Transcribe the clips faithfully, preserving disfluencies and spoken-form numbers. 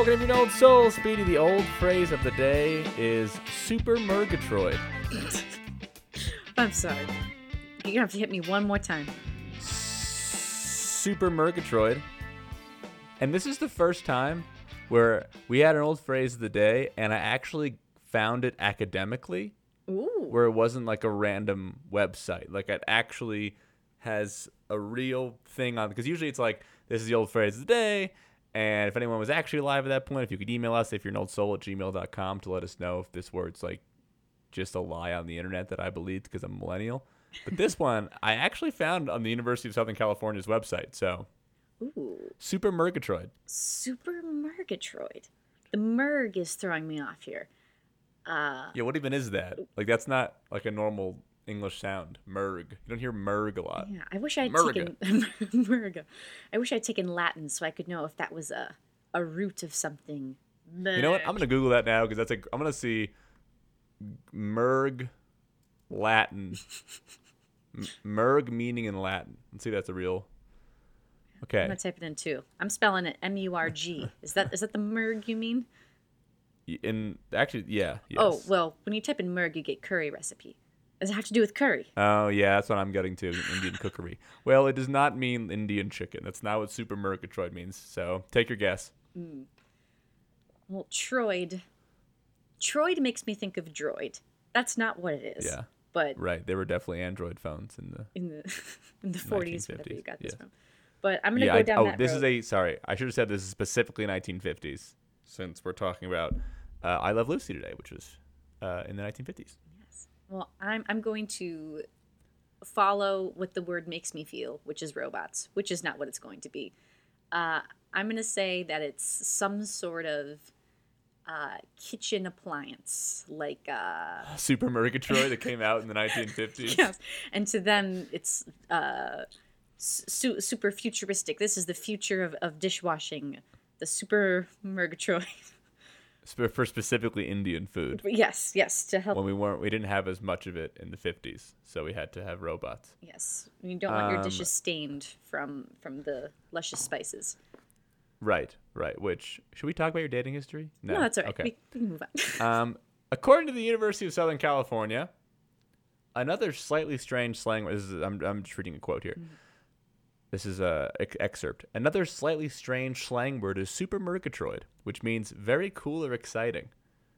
welcome to Your Old Soul. Speedy, the old phrase of the day is super murgatroyd. I'm sorry. You're going to have to hit me one more time. Super murgatroyd. And this is the first time where we had an old phrase of the day, and I actually found it academically. Ooh. Where it wasn't like a random website. Like it actually has a real thing on, because usually it's like, this is the old phrase of the day. And if anyone was actually alive at that point, if you could email us, if you're an old soul at gmail dot com, to let us know if this word's like just a lie on the internet that I believed because I'm a millennial. But this one I actually found on the University of Southern California's website. So Ooh. Super murgatroyd. Super murgatroyd. The murg is throwing me off here. Uh, yeah, what even is that? Like, that's not like a normal English sound. Murg. You don't hear murg a lot. Yeah, I wish I'd Murga. taken murga. I wish I'd taken Latin so I could know if that was a a root of something. Murg. You know what? I'm gonna Google that now because that's like I'm gonna see murg Latin. Murg meaning in Latin. Let's see if that's a real. Okay. I'm gonna type it in too. I'm spelling it M U R G. Is that is that the murg you mean? In actually, yeah. Yes. Oh well, when you type in murg, you get curry recipe. Does it have to do with curry? Oh yeah, that's what I'm getting to. Indian cookery. Well, it does not mean Indian chicken. That's not what super murgatroyd means. So take your guess. Mm. Well, troyd. Troyd makes me think of droid. That's not what it is. Yeah. But right, there were definitely Android phones in the in the in the forties, whatever you got this yes. from. But I'm gonna yeah, go down I, oh, that. Oh, this road. is a sorry. I should have said this is specifically nineteen fifties, since we're talking about. Uh, I Love Lucy today, which was uh, in the nineteen fifties. Yes. Well, I'm I'm going to follow what the word makes me feel, which is robots, which is not what it's going to be. Uh, I'm going to say that it's some sort of uh, kitchen appliance, like uh... Super Murgatroyd that came out in the nineteen fifties. Yes, and to them, it's uh, su- super futuristic. This is the future of, of dishwashing. The Super Murgatroyd. For specifically Indian food. Yes, yes, to help. When we weren't, we didn't have as much of it in the fifties, so we had to have robots. Yes, you don't want um, your dishes stained from from the luscious spices. Right, right. Which should we talk about your dating history? No, no that's all right. Okay, we, we move on. um, according to the University of Southern California, another slightly strange slang. This is, I'm I'm just reading a quote here. Mm-hmm. This is a excerpt. Another slightly strange slang word is super murgatroyd, which means very cool or exciting.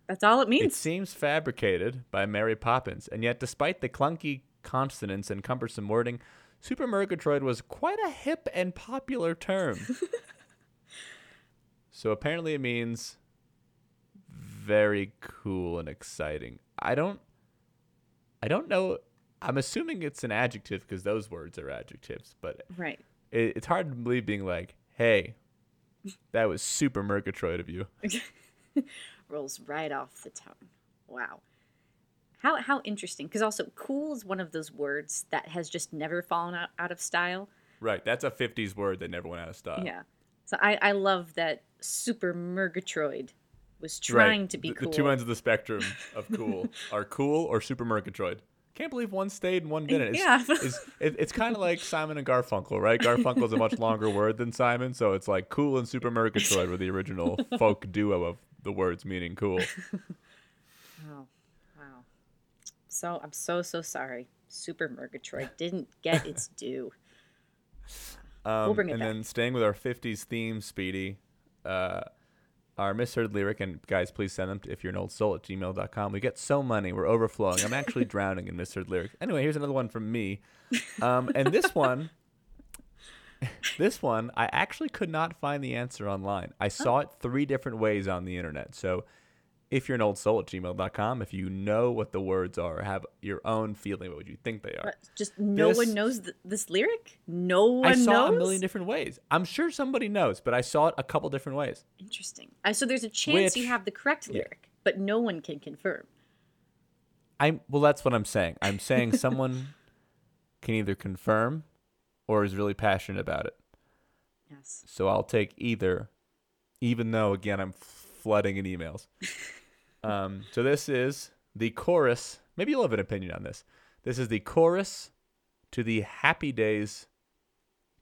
That's all it means. It seems fabricated by Mary Poppins, and yet despite the clunky consonants and cumbersome wording, super murgatroyd was quite a hip and popular term. So apparently it means very cool and exciting. I don't I don't know. I'm assuming it's an adjective because those words are adjectives, but right. it, it's hard to believe being like, hey, that was super murgatroyd of you. Rolls right off the tongue. Wow. How how interesting. Because also cool is one of those words that has just never fallen out, out of style. Right. That's a fifties word that never went out of style. Yeah. So I, I love that super murgatroyd was trying right. to be the, cool. The two ends of the spectrum of cool are cool or super murgatroyd. Can't believe one stayed and one didn't. It's, yeah. it's, it, it's kind of like Simon and Garfunkel, right? Garfunkel is a much longer word than Simon, so it's like cool and super murgatroyd were the original folk duo of the words meaning cool. Wow. Wow. So I'm so, so sorry. Super murgatroyd didn't get its due. Um, we'll bring it and back. And then staying with our fifties theme, Speedy, uh, our misheard lyric, and guys, please send them to if you're an old soul at gmail dot com. We get so many. We're overflowing. I'm actually drowning in misheard lyrics. Anyway, here's another one from me. Um, and this one, this one, I actually could not find the answer online. I saw oh. it three different ways on the internet. So if you're an old soul at gmail dot com, if you know what the words are, or have your own feeling, what would you think they are? Just no this, one knows th- this lyric? No one knows? I saw knows? a million different ways. I'm sure somebody knows, but I saw it a couple different ways. Interesting. Uh, so there's a chance Which, you have the correct lyric, yeah. but no one can confirm. I'm Well, that's what I'm saying. I'm saying someone can either confirm or is really passionate about it. Yes. So I'll take either, even though, again, I'm flooding in emails. um, so this is the chorus. Maybe you'll have an opinion on this. This is the chorus to the Happy Days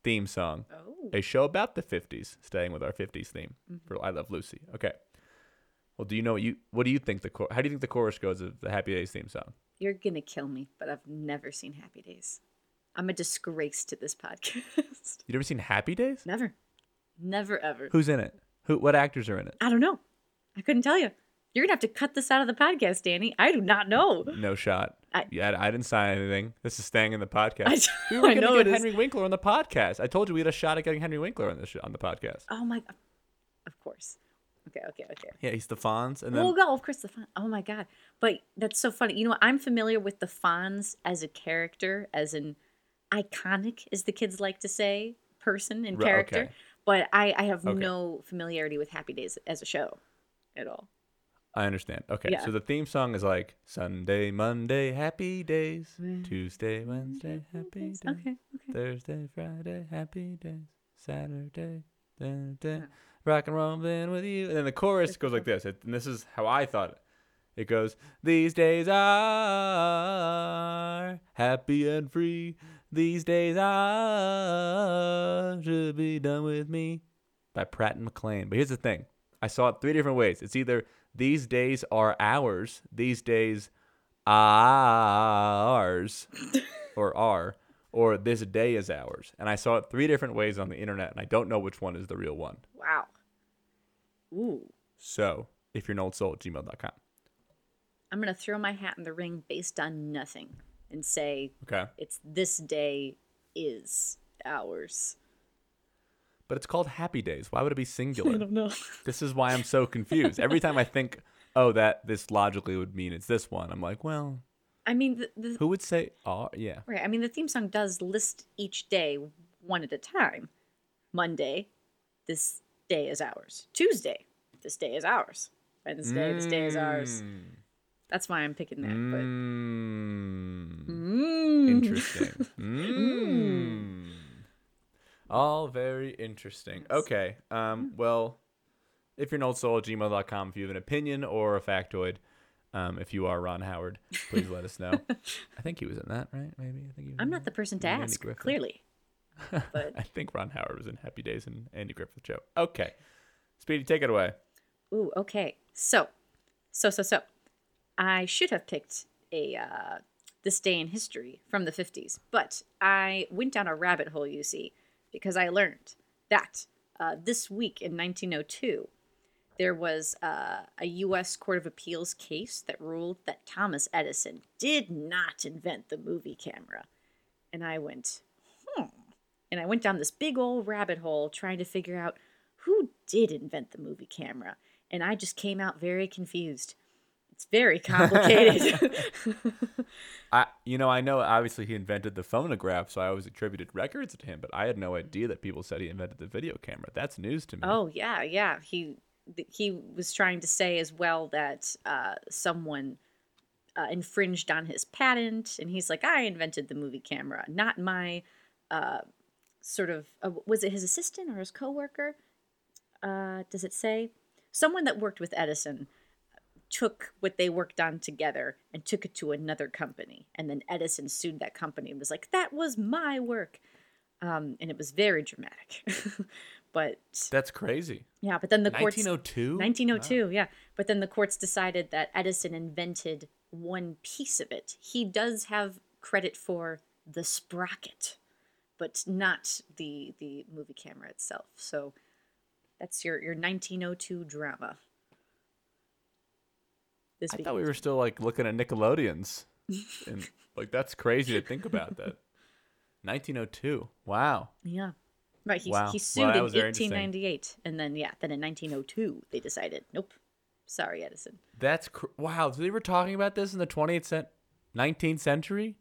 theme song. Oh. A show about the fifties, staying with our fifties theme mm-hmm. for I Love Lucy. Okay. Well, do you know what you what do you think the how do you think the chorus goes of the Happy Days theme song? You're gonna kill me, but I've never seen Happy Days. I'm a disgrace to this podcast. You never seen Happy Days? Never. Never ever. Who's in it? Who what actors are in it? I don't know. I couldn't tell you. You're gonna have to cut this out of the podcast, Danny. I do not know. No shot. I, yeah, I didn't sign anything. This is staying in the podcast. I, we were going to get Henry Winkler on the podcast. I told you we had a shot at getting Henry Winkler on the sh- on the podcast. Oh my, of course. Okay, okay, okay. Yeah, he's the Fonz, and then oh no, of course the Fonz. Oh my God, but that's so funny. You know, I'm familiar with the Fonz as a character, as an iconic, as the kids like to say, person and character. Okay. But I, I have okay. no familiarity with Happy Days as a show, at all. I understand. Okay, yeah. So the theme song is like Sunday, Monday, Happy Days. Tuesday, Wednesday, Happy Days. Okay, okay. Thursday, Friday, Happy Days. Saturday, Saturday. Oh. Rock and roll, been with you. And then the chorus goes like this. It, and this is how I thought it. It goes, these days are happy and free. These days are should be done with me by Pratt and McLean. But here's the thing. I saw it three different ways. It's either these days are ours, these days ours, or are, or this day is ours. And I saw it three different ways on the internet, and I don't know which one is the real one. Wow. Ooh. So, if you're an old soul at gmail dot com. I'm going to throw my hat in the ring based on nothing and say okay. It's this day is ours. But it's called Happy Days. Why would it be singular? I don't know. This is why I'm so confused. Every time I think, oh, that this logically would mean it's this one, I'm like, well. I mean, the, the, who would say, oh, yeah. Right. I mean, the theme song does list each day one at a time. Monday, this day is ours. Tuesday, this day is ours. Wednesday, mm. this day is ours. That's why I'm picking that. Mm. But. Mm. Interesting. mm. All very interesting. Okay. Um, well, if you're an old soul at gmail dot com, if you have an opinion or a factoid, um, if you are Ron Howard, please let us know. I think he was in that, right? Maybe. I think he was I'm not the person to ask, clearly. But I think Ron Howard was in Happy Days and Andy Griffith Show. Okay. Speedy, take it away. Ooh, okay. So, so, so, so. I should have picked a uh, This Day in History from the fifties, but I went down a rabbit hole, you see. Because I learned that uh, this week in nineteen oh two, there was uh, a U S Court of Appeals case that ruled that Thomas Edison did not invent the movie camera. And I went, hmm. And I went down this big old rabbit hole trying to figure out who did invent the movie camera. And I just came out very confused. It's very complicated. I, you know, I know obviously he invented the phonograph, so I always attributed records to him, but I had no idea that people said he invented the video camera. That's news to me. Oh, yeah, yeah. He he was trying to say as well that uh, someone uh, infringed on his patent, and he's like, I invented the movie camera, not my uh, sort of, uh, was it his assistant or his coworker? Uh, does it say? Someone that worked with Edison took what they worked on together and took it to another company. And then Edison sued that company and was like, that was my work. Um, and it was very dramatic. But that's crazy. Yeah, but then the courts... nineteen oh two? nineteen oh two, wow. Yeah. But then the courts decided that Edison invented one piece of it. He does have credit for the sprocket, but not the the movie camera itself. So that's your, your nineteen oh two drama. I thought we were still like looking at Nickelodeons, and like that's crazy to think about that. nineteen oh two, wow. Yeah, right. He wow. he sued wow, in eighteen ninety-eight, and then yeah, then in nineteen oh two they decided, nope, sorry, Edison. That's cr- wow. So they were talking about this in the twentieth, nineteenth century,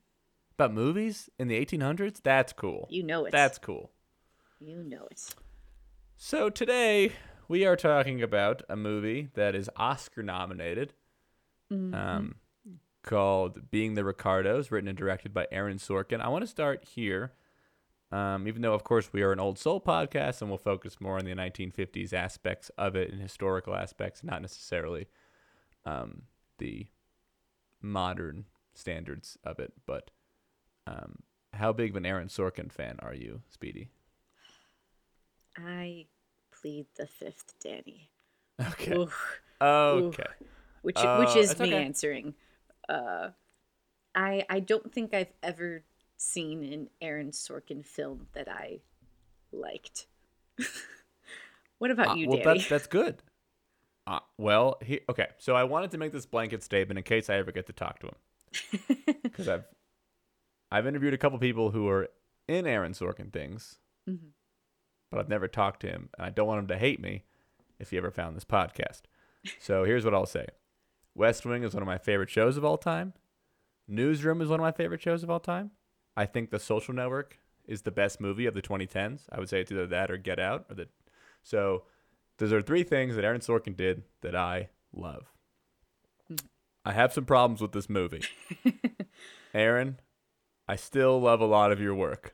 about movies in the eighteen hundreds. That's cool. You know it. That's cool. You know it. So today we are talking about a movie that is Oscar nominated. Mm-hmm. Um, called Being the Ricardos, written and directed by Aaron Sorkin. I want to start here, um, even though, of course, we are an old soul podcast and we'll focus more on the nineteen fifties aspects of it and historical aspects, not necessarily um, the modern standards of it. But um, how big of an Aaron Sorkin fan are you, Speedy? I plead the fifth, Danny. Okay. Oof. Okay. Oof. Which uh, which is me okay. answering. Uh, I I don't think I've ever seen an Aaron Sorkin film that I liked. What about uh, you, well, Danny? Well, that's, that's good. Uh, well, he, okay. So I wanted to make this blanket statement in case I ever get to talk to him, because I've I've interviewed a couple people who are in Aaron Sorkin things, mm-hmm. but I've never talked to him, and I don't want him to hate me if he ever found this podcast. So here's what I'll say. West Wing is one of my favorite shows of all time. Newsroom is one of my favorite shows of all time. I think The Social Network is the best movie of the twenty tens. I would say it's either that or Get Out. Or the... So those are three things that Aaron Sorkin did that I love. Mm. I have some problems with this movie. Aaron, I still love a lot of your work.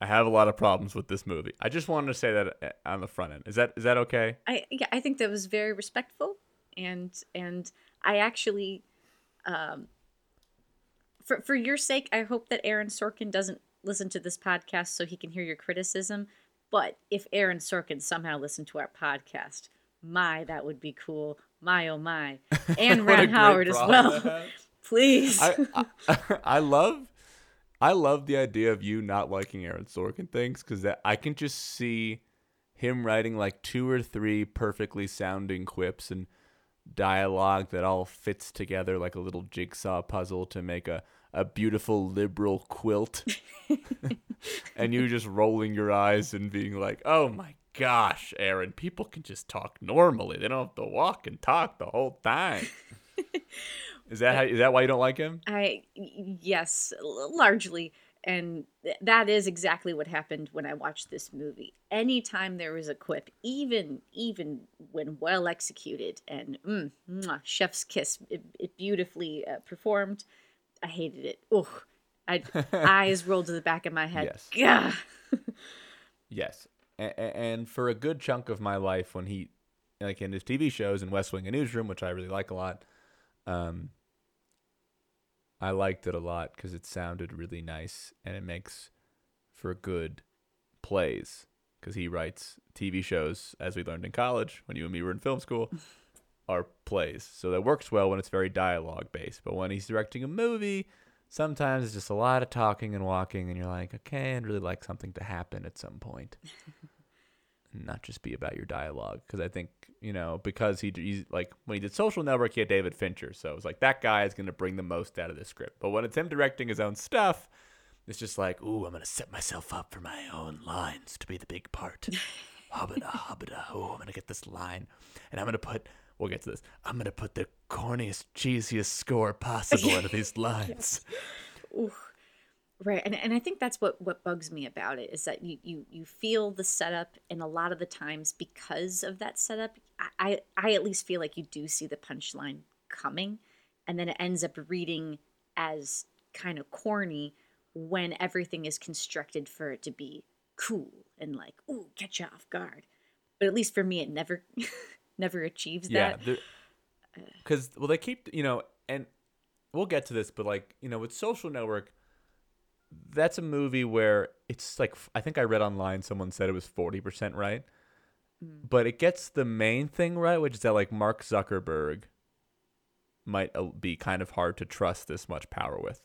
I have a lot of problems with this movie. I just wanted to say that on the front end. Is that is that okay? I yeah, I think that was very respectful, and and I actually, um, for for your sake, I hope that Aaron Sorkin doesn't listen to this podcast so he can hear your criticism. But if Aaron Sorkin somehow listened to our podcast, my that would be cool. My oh my, and Ron Howard as well. Please, I, I, I love. I love the idea of you not liking Aaron Sorkin things, because I can just see him writing like two or three perfectly sounding quips and dialogue that all fits together like a little jigsaw puzzle to make a, a beautiful liberal quilt. And you just rolling your eyes and being like, oh my gosh, Aaron, people can just talk normally. They don't have to walk and talk the whole time. Is that how, is that why you don't like him? I yes, largely, and th- that is exactly what happened when I watched this movie. Anytime there was a quip, even even when well executed and mm, mwah, chef's kiss, it, it beautifully uh, performed, I hated it. Ugh, I eyes rolled to the back of my head. Yes, yes, a- and for a good chunk of my life, when he like in his T V shows in West Wing and Newsroom, which I really like a lot. Um, I liked it a lot because it sounded really nice and it makes for good plays, because he writes T V shows, as we learned in college when you and me were in film school, are plays. So that works well when it's very dialogue based. But when he's directing a movie, sometimes it's just a lot of talking and walking and you're like, okay, I'd really like something to happen at some point. Not just be about your dialogue, because I think, you know, because he, he's like when he did Social Network, he had David Fincher, so it was like that guy is going to bring the most out of this script. But when it's him directing his own stuff, it's just like, ooh, I'm going to set myself up for my own lines to be the big part. Hobbida, hobbida, oh, I'm going to get this line, and I'm going to put. We'll get to this. I'm going to put the corniest, cheesiest score possible out of these lines. Yeah. Ooh. Right, and and I think that's what, what bugs me about it is that you, you, you feel the setup, and a lot of the times because of that setup, I, I, I at least feel like you do see the punchline coming, and then it ends up reading as kind of corny when everything is constructed for it to be cool and like, ooh, get you off guard. But at least for me, it never never achieves yeah, that. Because, well, they keep, you know, and we'll get to this, but like, you know, with Social Network, that's a movie where it's like, I think I read online someone said it was forty percent right, mm. but it gets the main thing right, which is that like Mark Zuckerberg might be kind of hard to trust this much power with,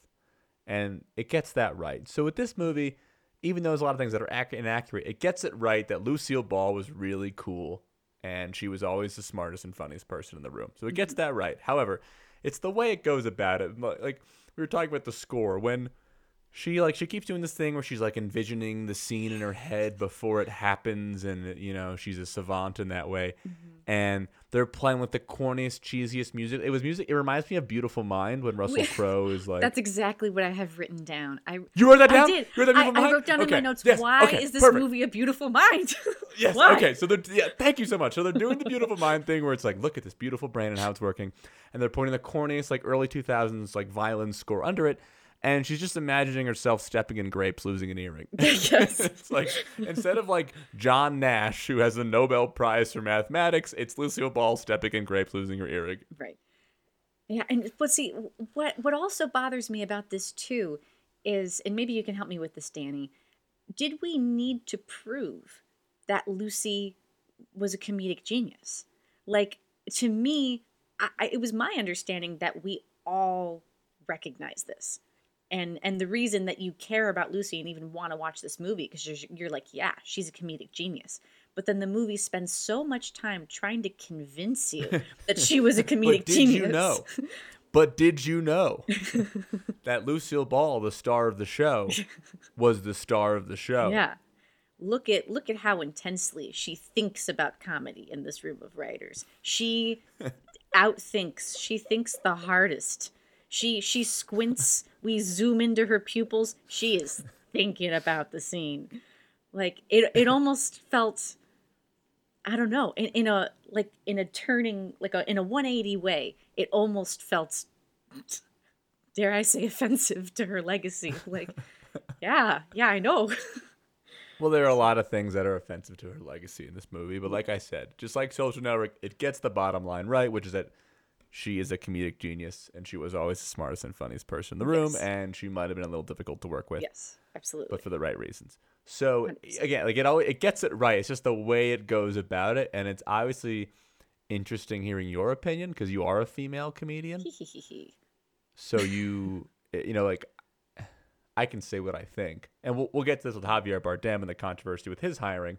and it gets that right. So with this movie, even though there's a lot of things that are inaccurate, it gets it right that Lucille Ball was really cool and she was always the smartest and funniest person in the room. So it gets that right. However, it's the way it goes about it. Like we were talking about the score when. She like she keeps doing this thing where she's like envisioning the scene in her head before it happens, and you know she's a savant in that way. Mm-hmm. And they're playing with the corniest, cheesiest music. It was music. It reminds me of Beautiful Mind when Russell Crowe is like. That's exactly what I have written down. I you wrote that down. I did. You wrote that I, I wrote down okay. in my notes. Yes. Why okay. is this Perfect. movie A Beautiful Mind? Yes. Why? Okay. So they're yeah. Thank you so much. So they're doing the Beautiful Mind thing where it's like, look at this beautiful brain and how it's working, and they're pointing the corniest like early two thousands like violin score under it. And she's just imagining herself stepping in grapes, losing an earring. Yes. It's like, instead of like John Nash, who has the Nobel Prize for mathematics, it's Lucille Ball stepping in grapes, losing her earring. Right. Yeah. And but see, what, what also bothers me about this too is, and maybe you can help me with this, Danny, did we need to prove that Lucy was a comedic genius. Like, to me, I, I, it was my understanding that we all recognize this. And and the reason that you care about Lucy and even want to watch this movie, because you're, you're like, yeah, she's a comedic genius. But then the movie spends so much time trying to convince you that she was a comedic but did genius. You know? But did you know that Lucille Ball, the star of the show, was the star of the show? Yeah. Look at look at how intensely she thinks about comedy in this room of writers. She outthinks. She thinks the hardest. She she squints. We zoom into her pupils. She is thinking about the scene. Like, it it almost felt, I don't know, in, in a like in a turning like a in a one eighty way, it almost felt, dare I say, offensive to her legacy. Like, yeah, yeah, I know. Well, there are a lot of things that are offensive to her legacy in this movie, but like I said, just like Social Network, it gets the bottom line right, which is that she is a comedic genius, and she was always the smartest and funniest person in the room, yes. And she might have been a little difficult to work with. Yes, absolutely. But for the right reasons. So, one hundred percent. Again, like it always, it gets it right. It's just the way it goes about it, and it's obviously interesting hearing your opinion because you are a female comedian. So you, you know, like, I can say what I think. And we'll, we'll get to this with Javier Bardem and the controversy with his hiring,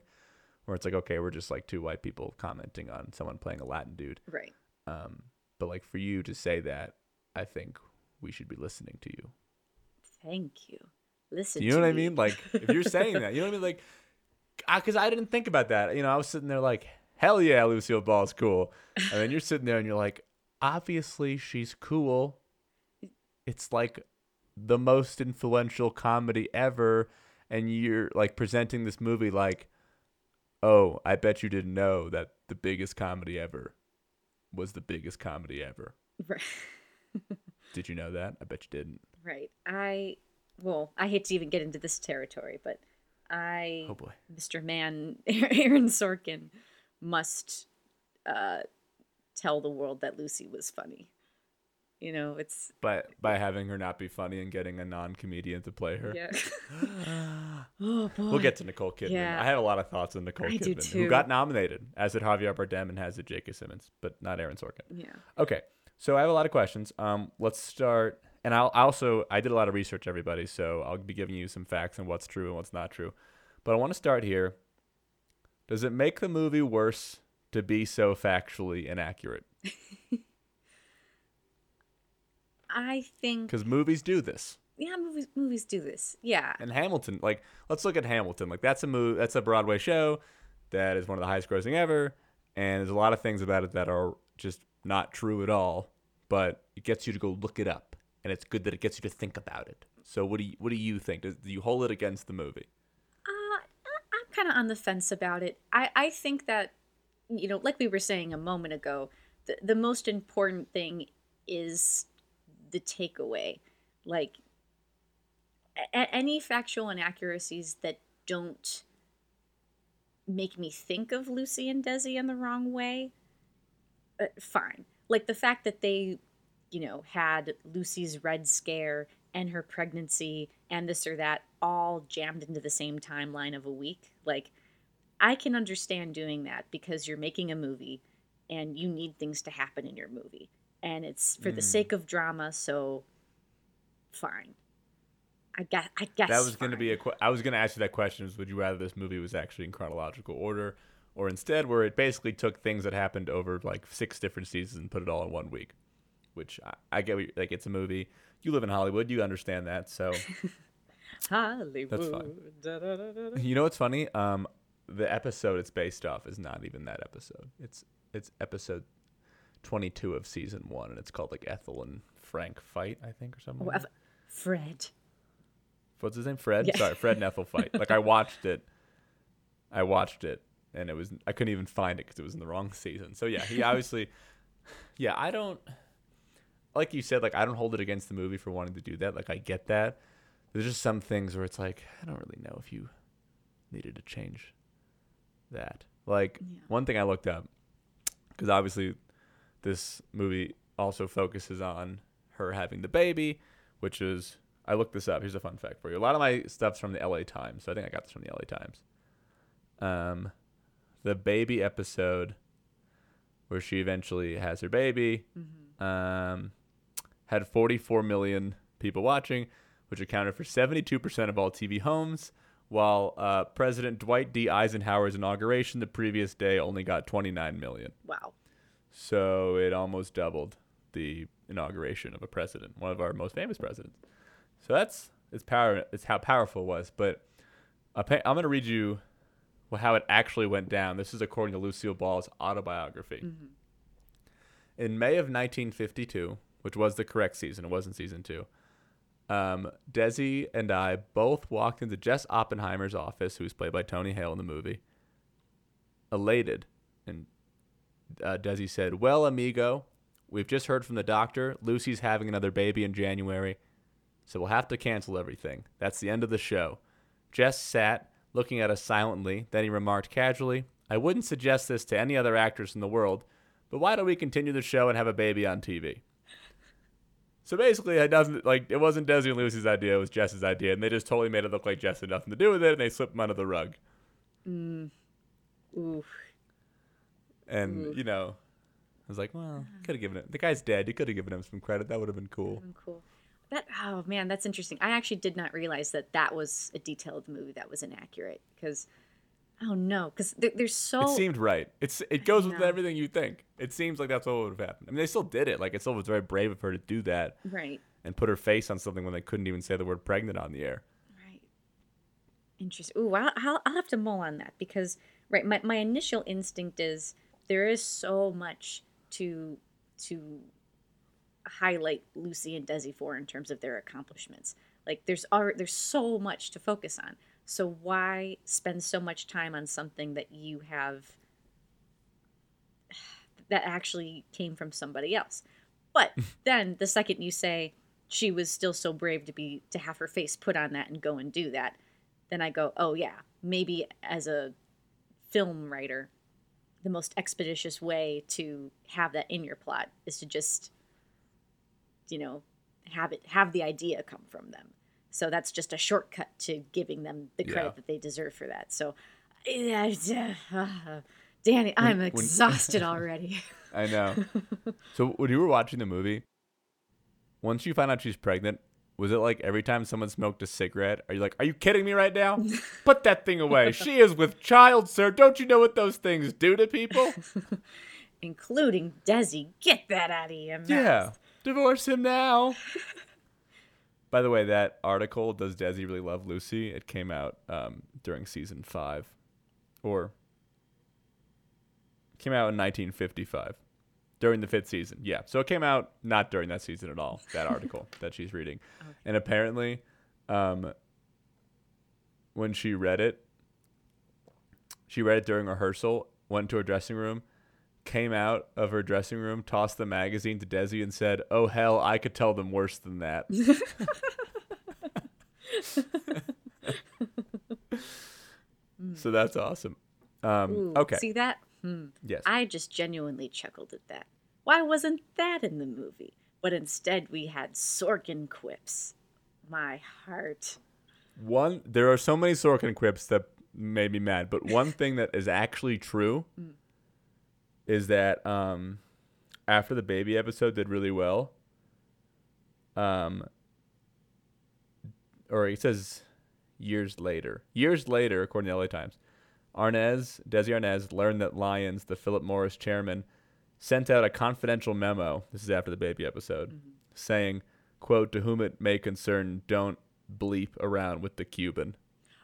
where it's like, okay, we're just like two white people commenting on someone playing a Latin dude. Right. Um, but like for you to say that, I think we should be listening to you. Thank you. Listen to you. You know what me. I mean? Like, if you're saying that, you know what I mean? Like, because I, I didn't think about that. You know, I was sitting there like, hell yeah, Lucille Ball's cool. And then you're sitting there and you're like, obviously she's cool. It's like the most influential comedy ever, and you're like presenting this movie like, oh, I bet you didn't know that the biggest comedy ever was the biggest comedy ever. Right. Did you know that? I bet you didn't. Right. I well, I hate to even get into this territory, but I oh boy. Mister Man Aaron Sorkin must uh, tell the world that Lucy was funny. You know, it's by by having her not be funny and getting a non-comedian to play her. Yeah. Oh boy. We'll get to Nicole Kidman. Yeah. I have a lot of thoughts on Nicole I Kidman, who got nominated, as did Javier Bardem and has did J K. Simmons, but not Aaron Sorkin. Yeah. Okay, so I have a lot of questions. Um, let's start, and I'll I also I did a lot of research, everybody, so I'll be giving you some facts on what's true and what's not true. But I want to start here. Does it make the movie worse to be so factually inaccurate? I think because movies do this. Yeah, movies movies do this. Yeah. And Hamilton, like, let's look at Hamilton. Like, that's a movie, that's a Broadway show that is one of the highest grossing ever, and there's a lot of things about it that are just not true at all. But it gets you to go look it up, and it's good that it gets you to think about it. So, what do you what do you think? Do you hold it against the movie? Uh, I'm kind of on the fence about it. I I think that, you know, like we were saying a moment ago, the the most important thing is the takeaway. Like, a- any factual inaccuracies that don't make me think of Lucy and Desi in the wrong way, uh, fine. Like the fact that they, you know, had Lucy's Red Scare and her pregnancy and this or that all jammed into the same timeline of a week. Like, I can understand doing that because you're making a movie and you need things to happen in your movie. And it's for mm. the sake of drama, so fine. I guess. I guess that was going to be a. I was going to ask you that question: is would you rather this movie was actually in chronological order, or instead where it basically took things that happened over like six different seasons and put it all in one week? Which I, I get. Like, it's a movie. You live in Hollywood. You understand that. So Hollywood. That's fine. Da, da, da, da. You know what's funny? Um, the episode it's based off is not even that episode. It's it's episode twenty-two of season one, and it's called like Ethel and Frank Fight, I think, or something. Well, like Fred. What's his name? Fred? Yeah. Sorry, Fred and Ethel Fight. Like, I watched it. I watched it, and it was I couldn't even find it because it was in the wrong season. So yeah, he obviously. Yeah, I don't. Like you said, like I don't hold it against the movie for wanting to do that. Like, I get that. There's just some things where it's like, I don't really know if you needed to change that. Like, yeah. One thing I looked up, because obviously this movie also focuses on her having the baby, which is, I looked this up. Here's a fun fact for you. A lot of my stuff's from the L A Times, so I think I got this from the L A Times. Um, the baby episode where she eventually has her baby, mm-hmm. um, had forty-four million people watching, which accounted for seventy-two percent of all T V homes, while uh, President Dwight D. Eisenhower's inauguration the previous day only got twenty-nine million. Wow. So it almost doubled the inauguration of a president, one of our most famous presidents. So that's it's power. It's how powerful it was. But I'm going to read you how it actually went down. This is according to Lucille Ball's autobiography. Mm-hmm. In May of nineteen fifty-two, which was the correct season, it wasn't season two, um, Desi and I both walked into Jess Oppenheimer's office, who was played by Tony Hale in the movie, elated. And uh, Desi said, "Well, amigo, we've just heard from the doctor. Lucy's having another baby in January, so we'll have to cancel everything. That's the end of the show." Jess sat, looking at us silently. Then he remarked casually, "I wouldn't suggest this to any other actress in the world, but why don't we continue the show and have a baby on T V?" So basically, it doesn't like it wasn't Desi and Lucy's idea. It was Jess's idea, and they just totally made it look like Jess had nothing to do with it, and they slipped him under the rug. Mm. Oof. And Oof. you know, I was like, well, could have given it. The guy's dead. You could have given him some credit. That would have been cool. Been cool. That, oh, man, that's interesting. I actually did not realize that that was a detail of the movie that was inaccurate because, oh, no, because there, there's so... It seemed right. It's It goes with everything you think. It seems like that's what would have happened. I mean, they still did it. Like, it still was very brave of her to do that. Right. And put her face on something when they couldn't even say the word pregnant on the air. Right. Interesting. Ooh, I'll, I'll, I'll have to mull on that because, right, my, my initial instinct is there is so much to to... highlight Lucy and Desi for in terms of their accomplishments. Like there's already, there's so much to focus on. So why spend so much time on something that you have that actually came from somebody else? But then the second you say she was still so brave to be to have her face put on that and go and do that, then I go, oh yeah, maybe as a film writer, the most expeditious way to have that in your plot is to just you know, have it, have the idea come from them. So that's just a shortcut to giving them the credit yeah. that they deserve for that. So, yeah, uh, Danny, I'm when, exhausted when, already. I know. So when you were watching the movie, once you find out she's pregnant, was it like every time someone smoked a cigarette, are you like, are you kidding me right now? Put that thing away. She is with child, sir. Don't you know what those things do to people? Including Desi. Get that out of your mouth. Yeah. Divorce him now. By the way, that article, Does Desi Really Love Lucy? It came out um, during season five. Or came out in nineteen fifty-five. During the fifth season. Yeah. So it came out not during that season at all, that article that she's reading. Okay. And apparently, um, when she read it, she read it during rehearsal, went to her dressing room, came out of her dressing room, tossed the magazine to Desi and said, "Oh, hell, I could tell them worse than that." So that's awesome. Um, Ooh, okay. See that? Hmm. Yes. I just genuinely chuckled at that. Why wasn't that in the movie? But instead we had Sorkin quips. My heart. One, there are so many Sorkin quips that made me mad, but one thing that is actually true mm. is that um, after the baby episode did really well, um, or he says years later, years later, according to L A Times, Arnaz, Desi Arnaz learned that Lyons, the Philip Morris chairman, sent out a confidential memo, this is after the baby episode, mm-hmm. saying, quote, "To whom it may concern, don't bleep around with the Cuban."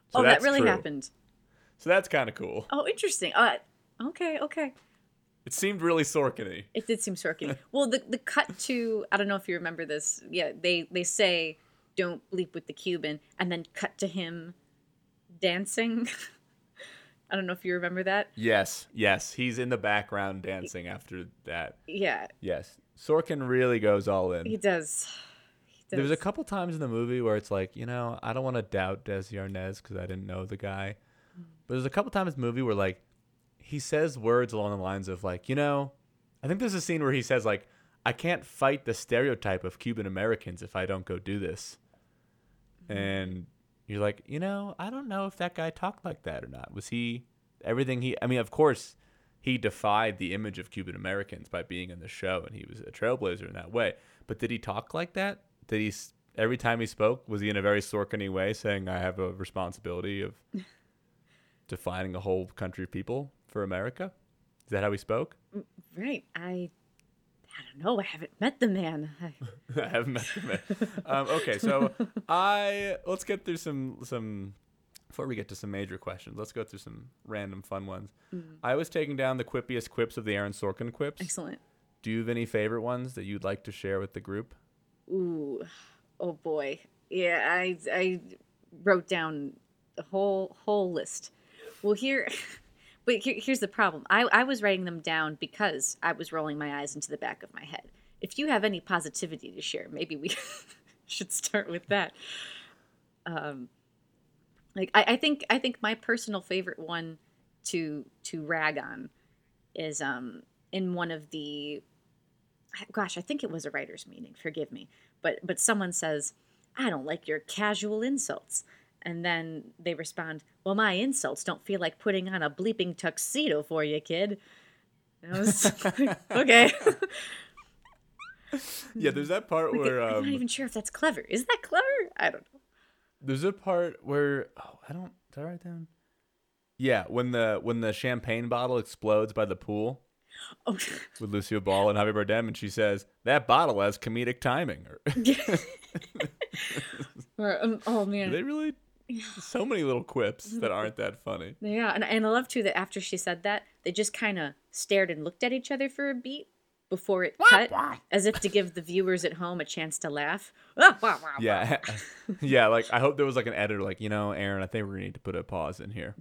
So oh, that really true. happened. So that's kind of cool. Oh, interesting. Uh, okay, okay. It seemed really Sorkin-y. It did seem Sorkin-y. Well, the the cut to, I don't know if you remember this. Yeah, they, they say, "Don't bleep with the Cuban," and then cut to him dancing. I don't know if you remember that. Yes, yes. He's in the background dancing after that. Yeah. Yes. Sorkin really goes all in. He does. He does. There's a couple times in the movie where it's like, you know, I don't want to doubt Desi Arnaz because I didn't know the guy. But there's a couple times in the movie where, like, he says words along the lines of, like, you know, I think there's a scene where he says, like, "I can't fight the stereotype of Cuban Americans if I don't go do this." Mm-hmm. And you're like, you know, I don't know if that guy talked like that or not. Was he everything he, I mean, of course, he defied the image of Cuban Americans by being in the show, and he was a trailblazer in that way. But did he talk like that? Did he, every time he spoke, was he in a very Sorkin-y way saying, I have a responsibility of defining a whole country of people for America? Is that how he spoke? Right. I I don't know. I haven't met the man. I, I haven't met the man. um, okay, so I let's get through some some before we get to some major questions. Let's go through some random fun ones. Mm-hmm. I was taking down the quippiest quips of the Aaron Sorkin quips. Excellent. Do you have any favorite ones that you'd like to share with the group? Ooh, oh boy, yeah. I I wrote down a whole whole list. Well, here. But here's the problem. I, I was writing them down because I was rolling my eyes into the back of my head. If you have any positivity to share, maybe we should start with that. Um, like I, I think I think my personal favorite one to to rag on is um, in one of the, gosh, I think it was a writer's meeting. Forgive me, but but someone says, "I don't like your casual insults." And then they respond, well, my insults don't feel like putting on a bleeping tuxedo for you, kid. And I was like, okay. Yeah, there's that part like, where... Um, I'm not even sure if that's clever. Is that clever? I don't know. There's a part where... Oh, I don't... Did I write down? Yeah, when the when the champagne bottle explodes by the pool oh. with Lucille Ball and Javier Bardem, and she says, that bottle has comedic timing. or, um, oh, man. Did they really... So many little quips that aren't that funny. Yeah, and, and I love, too, that after she said that, they just kind of stared and looked at each other for a beat before it cut, as if to give the viewers at home a chance to laugh. Yeah, yeah. Like, I hope there was, like, an editor like, you know, Aaron, I think we're going to need to put a pause in here.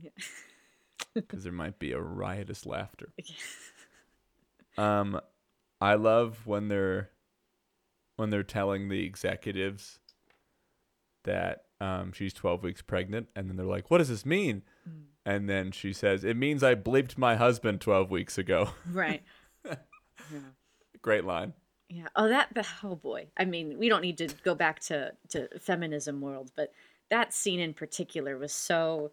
Because there might be a riotous laughter. Um, I love when they're, when they're telling the executives that... Um, she's twelve weeks pregnant, and then they're like, what does this mean? Mm. And then she says, it means I bleeped my husband twelve weeks ago. Right. Yeah. Great line. Yeah. Oh, that, oh boy. I mean, we don't need to go back to, to feminism world, but that scene in particular was so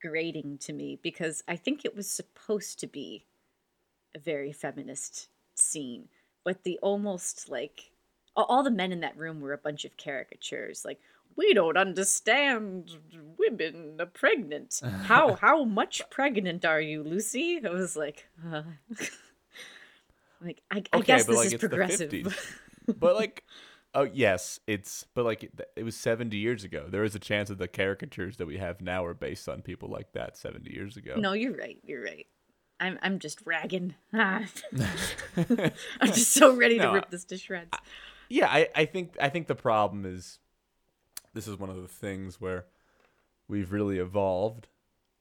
grating to me because I think it was supposed to be a very feminist scene, but the almost like, all the men in that room were a bunch of caricatures, like, we don't understand women are pregnant. How how much pregnant are you, Lucy? I was like, uh, like I, I okay, guess this like, is it's progressive. The fifties. But like, oh yes, it's but like it, it was seventy years ago. There is a chance that the caricatures that we have now are based on people like that seventy years ago. No, you're right. You're right. I'm I'm just ragging. I'm just so ready no, to rip this to shreds. I, yeah, I, I think I think the problem is. This is one of the things where we've really evolved,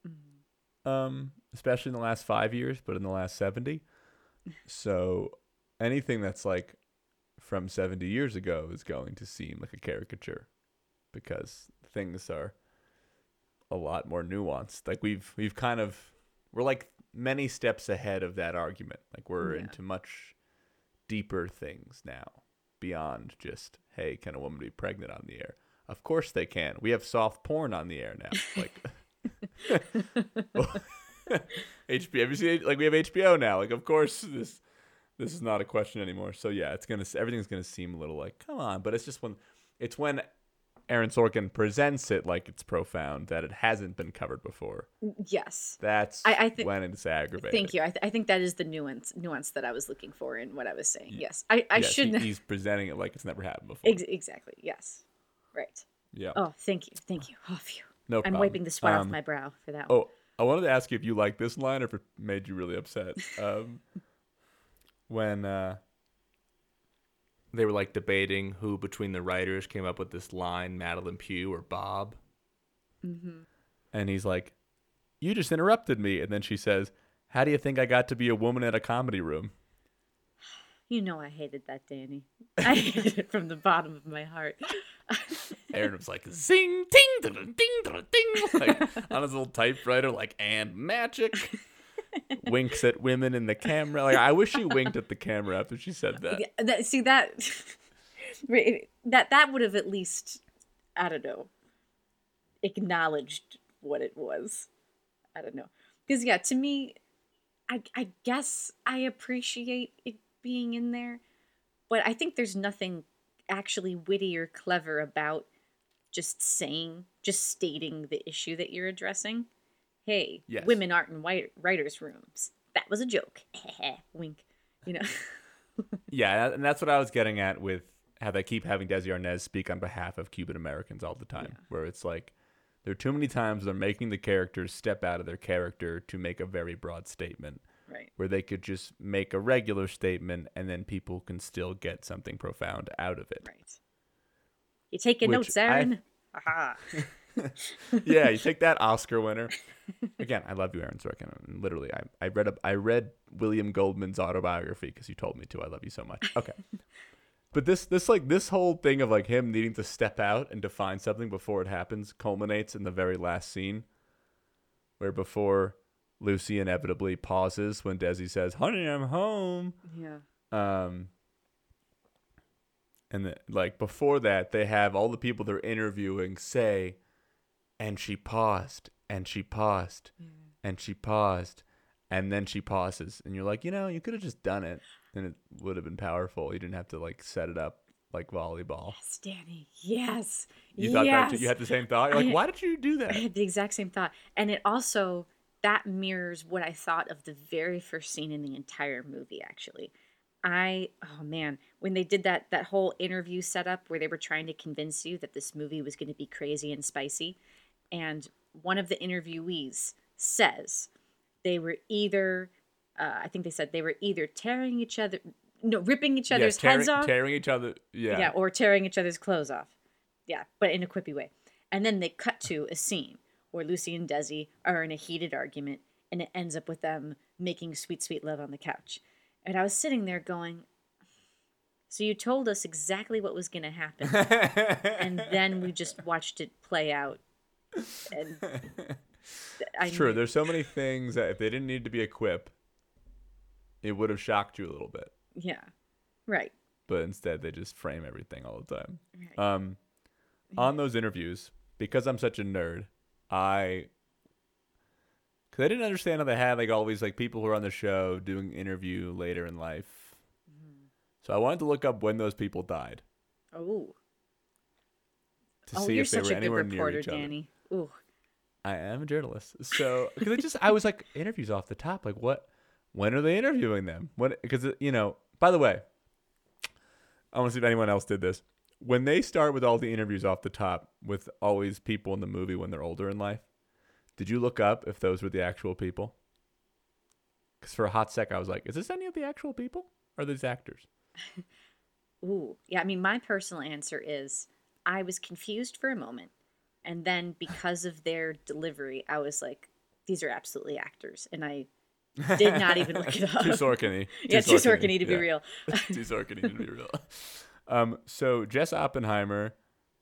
mm-hmm. um, especially in the last five years, but in the last seventy. So anything that's like from seventy years ago is going to seem like a caricature because things are a lot more nuanced. Like we've we've kind of we're like many steps ahead of that argument. Like we're yeah. into much deeper things now beyond just, hey, can a woman be pregnant on the air? Of course they can. We have soft porn on the air now. Like, H B O. Have you seen? Like, we have H B O now. Like, of course this this is not a question anymore. So yeah, it's gonna everything's gonna seem a little like, come on. But it's just when it's when Aaron Sorkin presents it like it's profound that it hasn't been covered before. Yes, that's I, I th- when it's aggravated. Thank you. I, th- I think that is the nuance nuance that I was looking for in what I was saying. Yes, I, I yes, shouldn't. He, he's presenting it like it's never happened before. Ex- exactly. Yes. Right. Yeah. Oh, thank you. Thank you. Oh, phew. No problem. I'm wiping the sweat um, off my brow for that one. Oh, I wanted to ask you if you liked this line or if it made you really upset. Um, when uh, they were like debating who between the writers came up with this line, Madelyn Pugh or Bob. Mm-hmm. And he's like, you just interrupted me. And then she says, how do you think I got to be a woman at a comedy room? You know I hated that, Danny. I hated it from the bottom of my heart. Aaron was like, zing, ting, ding, ding, ding, like on his little typewriter, like, and magic. Winks at women in the camera. Like, I wish she winked at the camera after she said that. Yeah, that see, that, that that would have at least, I don't know, acknowledged what it was. I don't know. Because, yeah, to me, I, I guess I appreciate it being in there, but I think there's nothing actually witty or clever about just saying, just stating the issue that you're addressing. Hey, yes. Women aren't in white writers' rooms. That was a joke. Wink. You know. Yeah, and that's what I was getting at with how they keep having Desi Arnaz speak on behalf of Cuban Americans all the time, yeah. Where it's like there are too many times they're making the characters step out of their character to make a very broad statement. Right. Where they could just make a regular statement and then people can still get something profound out of it. Right. You taking Which notes, Aaron? I... Aha. Yeah, you take that, Oscar winner. Again, I love you, Aaron Sorkin. Literally, I, I read a, I read William Goldman's autobiography because you told me to. I love you so much. Okay, but this this like this whole thing of like him needing to step out and define something before it happens culminates in the very last scene, where before Lucy inevitably pauses when Desi says, "Honey, I'm home." Yeah. Um. And the, like before that, they have all the people they're interviewing say. And she paused, and she paused, mm. and she paused, and then she pauses. And you're like, you know, you could have just done it, and it would have been powerful. You didn't have to, like, set it up like volleyball. Yes, Danny. Yes. You thought yes. that too? You had the same thought? You're like, had, why did you do that? I had the exact same thought. And it also, that mirrors what I thought of the very first scene in the entire movie, actually. I, oh, man, when they did that that whole interview setup where they were trying to convince you that this movie was going to be crazy and spicy, and one of the interviewees says they were either, uh, I think they said they were either tearing each other, no, ripping each other's yeah, tearing, heads off. Tearing each other, yeah. Yeah, or tearing each other's clothes off. Yeah, but in a quippy way. And then they cut to a scene where Lucy and Desi are in a heated argument, and it ends up with them making sweet, sweet love on the couch. And I was sitting there going, so you told us exactly what was going to happen, and then we just watched it play out. And I it's true. Knew. There's so many things that if they didn't need to be a quip, it would have shocked you a little bit. Yeah, right. But instead, they just frame everything all the time. Right. Um, on those interviews, because I'm such a nerd, I because I didn't understand how they had like all these like people who are on the show doing interview later in life. Mm. So I wanted to look up when those people died. Oh. To oh, see you're if they such were a anywhere good reporter, near each other. Danny. Ooh. I am a journalist, so because I just I was like interviews off the top, like what, when are they interviewing them? When because you know. By the way, I want to see if anyone else did this. When they start with all the interviews off the top with always people in the movie when they're older in life, did you look up if those were the actual people? Because for a hot sec, I was like, is this any of the actual people? Or are these actors? Ooh, yeah. I mean, my personal answer is. I was confused for a moment, and then because of their delivery, I was like, "These are absolutely actors," and I did not even look it up. Too Sorkin-y. Yeah, too Sorkin-y to be real. Too Sorkin-y to be real. Um, so Jess Oppenheimer,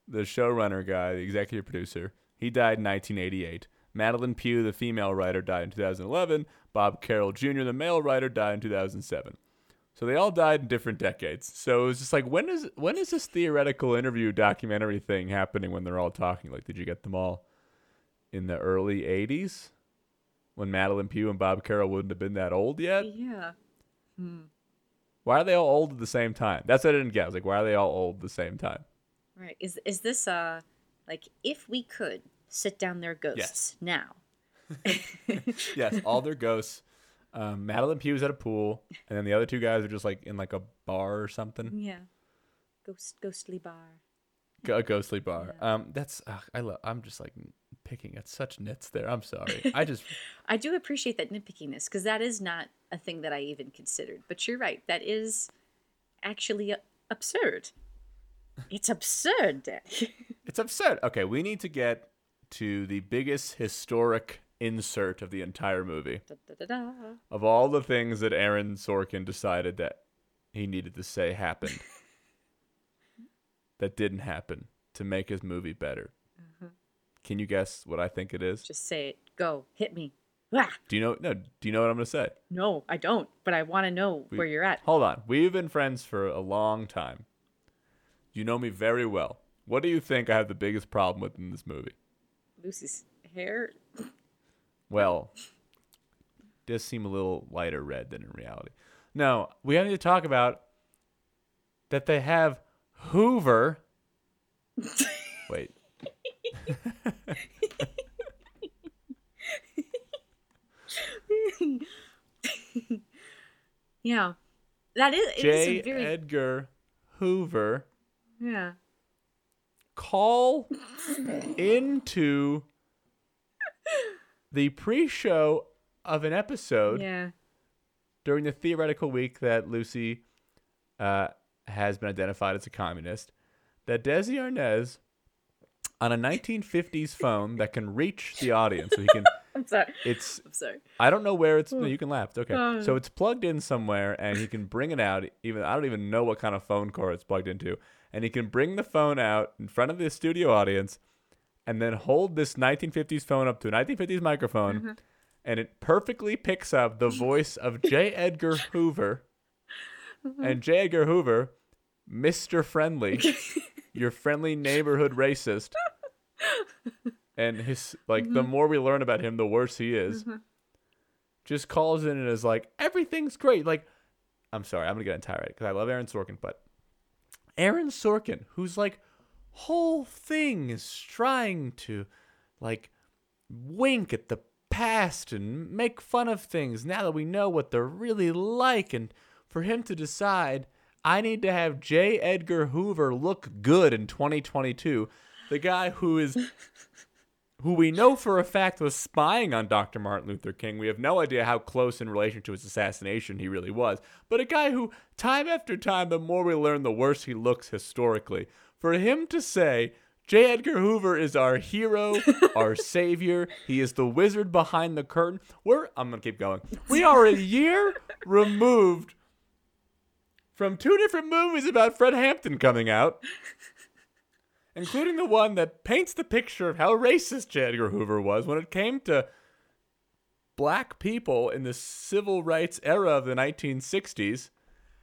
the showrunner guy, the executive producer, he died in nineteen eighty-eight. Madelyn Pugh, the female writer, died in two thousand eleven. Bob Carroll Junior, the male writer, died in two thousand seven. So they all died in different decades. So it was just like, when is when is this theoretical interview documentary thing happening when they're all talking? Like, did you get them all in the early eighties when Madelyn Pugh and Bob Carroll wouldn't have been that old yet? Yeah. Hmm. Why are they all old at the same time? That's what I didn't get. I was like, why are they all old at the same time? Right. Is is this uh like if we could sit down their ghosts yes. now? Yes, all their ghosts. Um, Madeline Pugh's at a pool, and then the other two guys are just like in like a bar or something. Yeah, ghost ghostly bar. G- a ghostly bar. Yeah. Um, that's ugh, I love. I'm just like picking at such nits there. I'm sorry. I just I do appreciate that nitpickiness because that is not a thing that I even considered. But you're right. That is actually absurd. It's absurd, Dad. It's absurd. Okay, we need to get to the biggest historic. Insert of the entire movie da, da, da, da. Of all the things that Aaron Sorkin decided that he needed to say happened that didn't happen to make his movie better. Mm-hmm. Can you guess what I think it is? Just say it. Go hit me. Wah! Do you know? No. Do you know what I'm gonna say? No, I don't. But I want to know we, where you're at. Hold on. We've been friends for a long time. You know me very well. What do you think I have the biggest problem with in this movie? Lucy's hair. Well, does seem a little lighter red than in reality. Now, we have to talk about that they have Hoover. Wait. Yeah. That is J. Very... Edgar Hoover. Yeah. Call into the pre-show of an episode. Yeah. During the theoretical week that Lucy uh, has been identified as a communist, that Desi Arnaz, on a nineteen fifties phone that can reach the audience, so he can. I'm sorry. It's. I'm sorry. I don't know where it's. No, you can laugh. It's okay. Um, so it's plugged in somewhere, and he can bring it out. Even I don't even know what kind of phone cord it's plugged into, and he can bring the phone out in front of the studio audience, and then hold this nineteen fifties phone up to a nineteen fifties microphone. Uh-huh. And it perfectly picks up the voice of J. Edgar Hoover. And J. Edgar Hoover, Mister Friendly, your friendly neighborhood racist. And his, like, mm-hmm. the more we learn about him, the worse he is. Mm-hmm. Just calls in and is like, everything's great. Like, I'm sorry, I'm going to get a tirade because I love Aaron Sorkin, but Aaron Sorkin, whose, like, whole thing is trying to, like, wink at the past and make fun of things now that we know what they're really like, and for him to decide I need to have J. Edgar Hoover look good in twenty twenty-two, the guy who is who we know for a fact was spying on Doctor Martin Luther King. We have no idea how close in relation to his assassination he really was, but a guy who time after time, the more we learn, the worse he looks historically. For him to say J. Edgar Hoover is our hero, our savior. He is the wizard behind the curtain. We're, I'm going to keep going. We are a year removed from two different movies about Fred Hampton coming out, including the one that paints the picture of how racist J. Edgar Hoover was when it came to black people in the civil rights era of the nineteen sixties.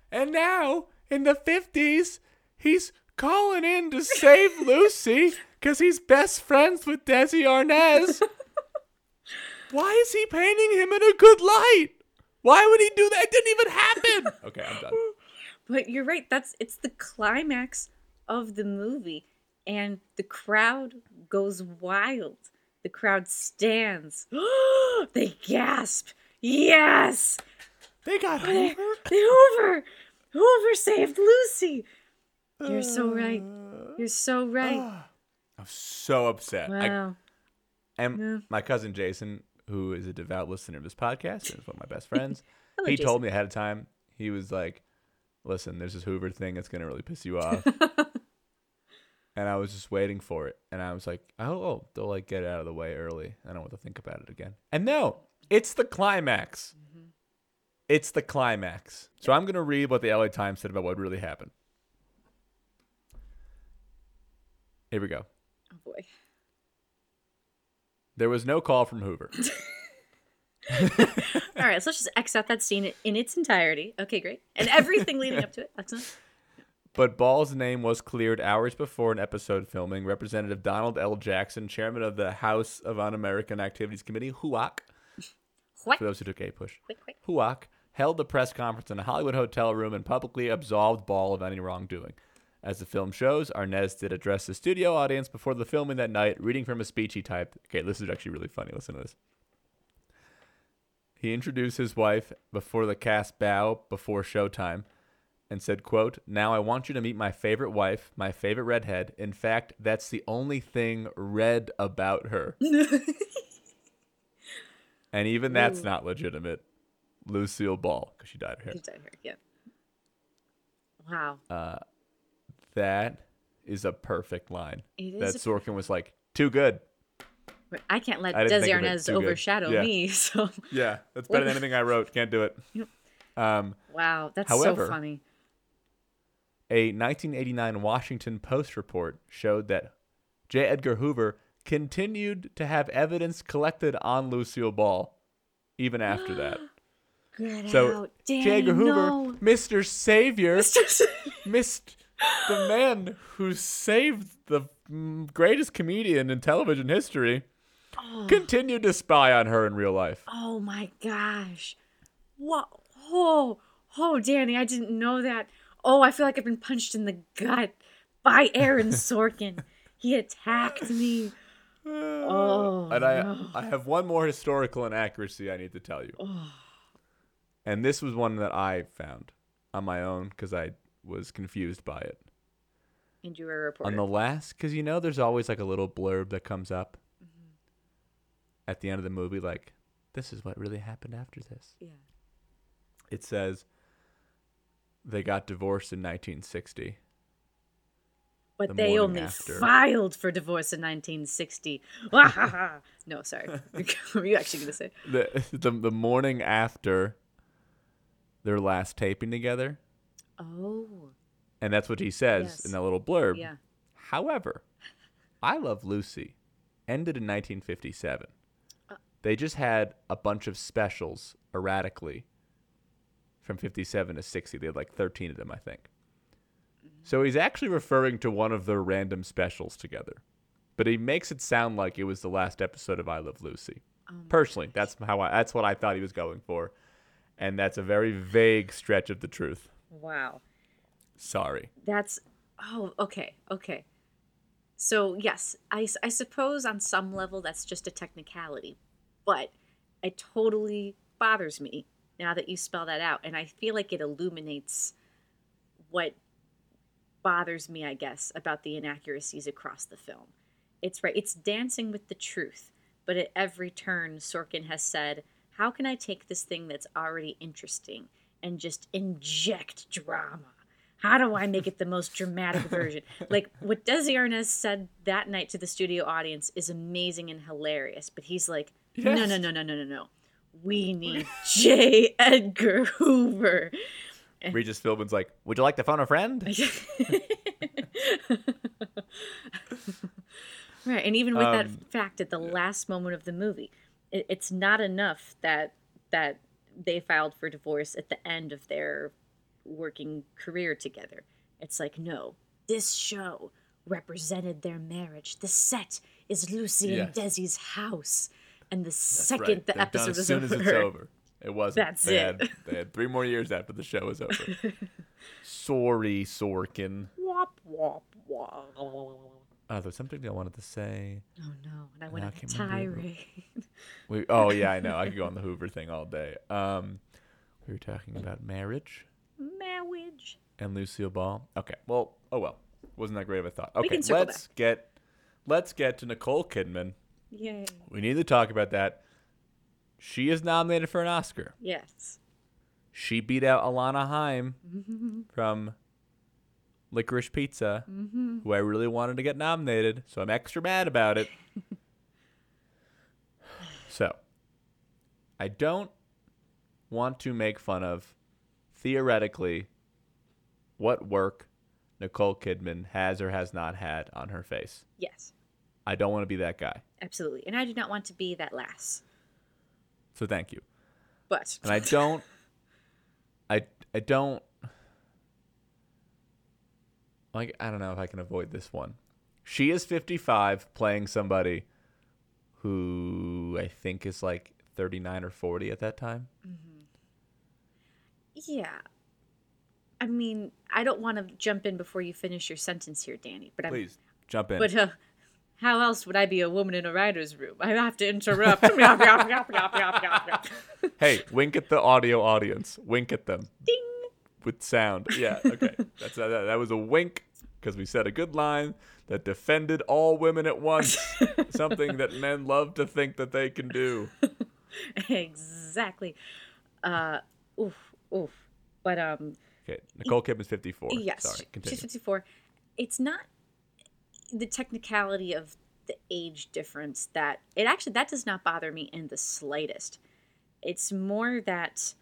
And now, in the fifties, he's calling in to save Lucy because he's best friends with Desi Arnaz. Why is he painting him in a good light? Why would he do that? It didn't even happen. Okay, I'm done. But you're right. That's it's the climax of the movie, and the crowd goes wild. The crowd stands. They gasp. Yes. They got Hoover. They Hoover. Hoover saved Lucy. You're so right. You're so right. I'm so upset. Wow. I, and yeah. My cousin Jason, who is a devout listener of this podcast and is one of my best friends, Hello, he Jason. told me ahead of time, he was like, listen, there's this Hoover thing that's going to really piss you off. And I was just waiting for it. And I was like, oh, oh, they'll like get it out of the way early. I don't want to think about it again. And no, it's the climax. Mm-hmm. It's the climax. So I'm going to read what the L A Times said about what really happened. Here we go. Oh, boy. There was no call from Hoover. All right, so let's just X out that scene in its entirety. Okay, great. And everything leading up to it. Excellent. But Ball's name was cleared hours before an episode filming. Representative Donald L. Jackson, chairman of the House of Un-American Activities Committee, H U A C, for those who took a push, quick, quick. H U A C, held the press conference in a Hollywood hotel room and publicly absolved Ball of any wrongdoing. As the film shows, Arnaz did address the studio audience before the filming that night, reading from a speech he typed. Okay, this is actually really funny. Listen to this. He introduced his wife before the cast bow before showtime and said, quote, now I want you to meet my favorite wife, my favorite redhead. In fact, that's the only thing red about her. And even that's Ooh. not legitimate. Lucille Ball, because she dyed her hair. She dyed her, yeah. Wow. Uh... That is a perfect line. It is that Sorkin perfect. was like, too good. I can't let I Desi Arnaz overshadow yeah. me. So yeah, that's better than anything I wrote. Can't do it. Um, wow, that's however, so funny. A nineteen eighty-nine Washington Post report showed that J. Edgar Hoover continued to have evidence collected on Lucille Ball even after that. Get so out. Dang, J. Edgar no. Hoover, Mister Savior, Mister the man who saved the greatest comedian in television history continued to spy on her in real life. Oh, my gosh. What? Oh, oh, Danny, I didn't know that. Oh, I feel like I've been punched in the gut by Aaron Sorkin. He attacked me. Oh, and I no. I have one more historical inaccuracy I need to tell you. Oh. And this was one that I found on my own because I was confused by it. And you were a reporter. On the last, because you know there's always like a little blurb that comes up mm-hmm. at the end of the movie, like, this is what really happened after this. Yeah. It says they got divorced in nineteen sixty. But the they only after. filed for divorce in nineteen sixty. No, sorry. What were you actually going to say? The, the the morning after their last taping together. Oh. And that's what he says yes. in that little blurb. Yeah. However, I Love Lucy ended in nineteen fifty-seven. Uh, they just had a bunch of specials erratically from fifty-seven to sixty. They had like thirteen of them, I think. So he's actually referring to one of their random specials together. But he makes it sound like it was the last episode of I Love Lucy. Oh Personally, gosh. that's how I, that's what I thought he was going for. And that's a very vague stretch of the truth. Wow. Sorry. That's, oh, okay, okay. So, yes, I, I suppose on some level that's just a technicality. But it totally bothers me now that you spell that out. And I feel like it illuminates what bothers me, I guess, about the inaccuracies across the film. It's right. It's dancing with the truth. But at every turn, Sorkin has said, how can I take this thing that's already interesting and just inject drama? How do I make it the most dramatic version? Like what Desi Arnaz said that night to the studio audience is amazing and hilarious. But he's like, yes. no, no, no, no, no, no, no. We need J. Edgar Hoover. Regis Philbin's like, would you like to phone a friend? Right, and even with um, that fact at the last moment of the movie, it, it's not enough that that they filed for divorce at the end of their working career together. It's like, no, this show represented their marriage. The set is Lucy yes. and Desi's house, and the That's second right. the They're episode is over, as soon as it's over. It wasn't. That's they it. Had, they had three more years after the show was over. Sorry, Sorkin. Wop, wop, wop. Oh, there's something I wanted to say. Oh, no. And I went on a tirade. We, oh, yeah, I know. I could go on the Hoover thing all day. Um, we were talking about marriage. Marriage. And Lucille Ball. Okay. Well, oh, well. Wasn't that great of a thought? Okay, let's back. get let's get to Nicole Kidman. Yay. We need to talk about that. She is nominated for an Oscar. Yes. She beat out Alana Haim mm-hmm. from Licorice Pizza, mm-hmm. who I really wanted to get nominated, so I'm extra mad about it. So, I don't want to make fun of, theoretically, what work Nicole Kidman has or has not had on her face. Yes. I don't want to be that guy. Absolutely. And I do not want to be that lass. So thank you. But and I don't I I don't like I don't know if I can avoid this one. She is fifty-five playing somebody who I think is like thirty-nine or forty at that time. Mm-hmm. Yeah. I mean, I don't want to jump in before you finish your sentence here, Danny, but Please, I'm, jump in. But uh, how else would I be a woman in a writer's room? I have to interrupt. Hey, wink at the audio audience. Wink at them. Ding. With sound. Yeah, okay. That's that, that was a wink because we said a good line that defended all women at once. Something that men love to think that they can do. Exactly. Uh, oof, oof. But, um... Okay, Nicole Kidman's fifty-four. Yes, Sorry, continue. She's fifty-four. It's not... the technicality of the age difference that it actually, that does not bother me in the slightest. It's more that,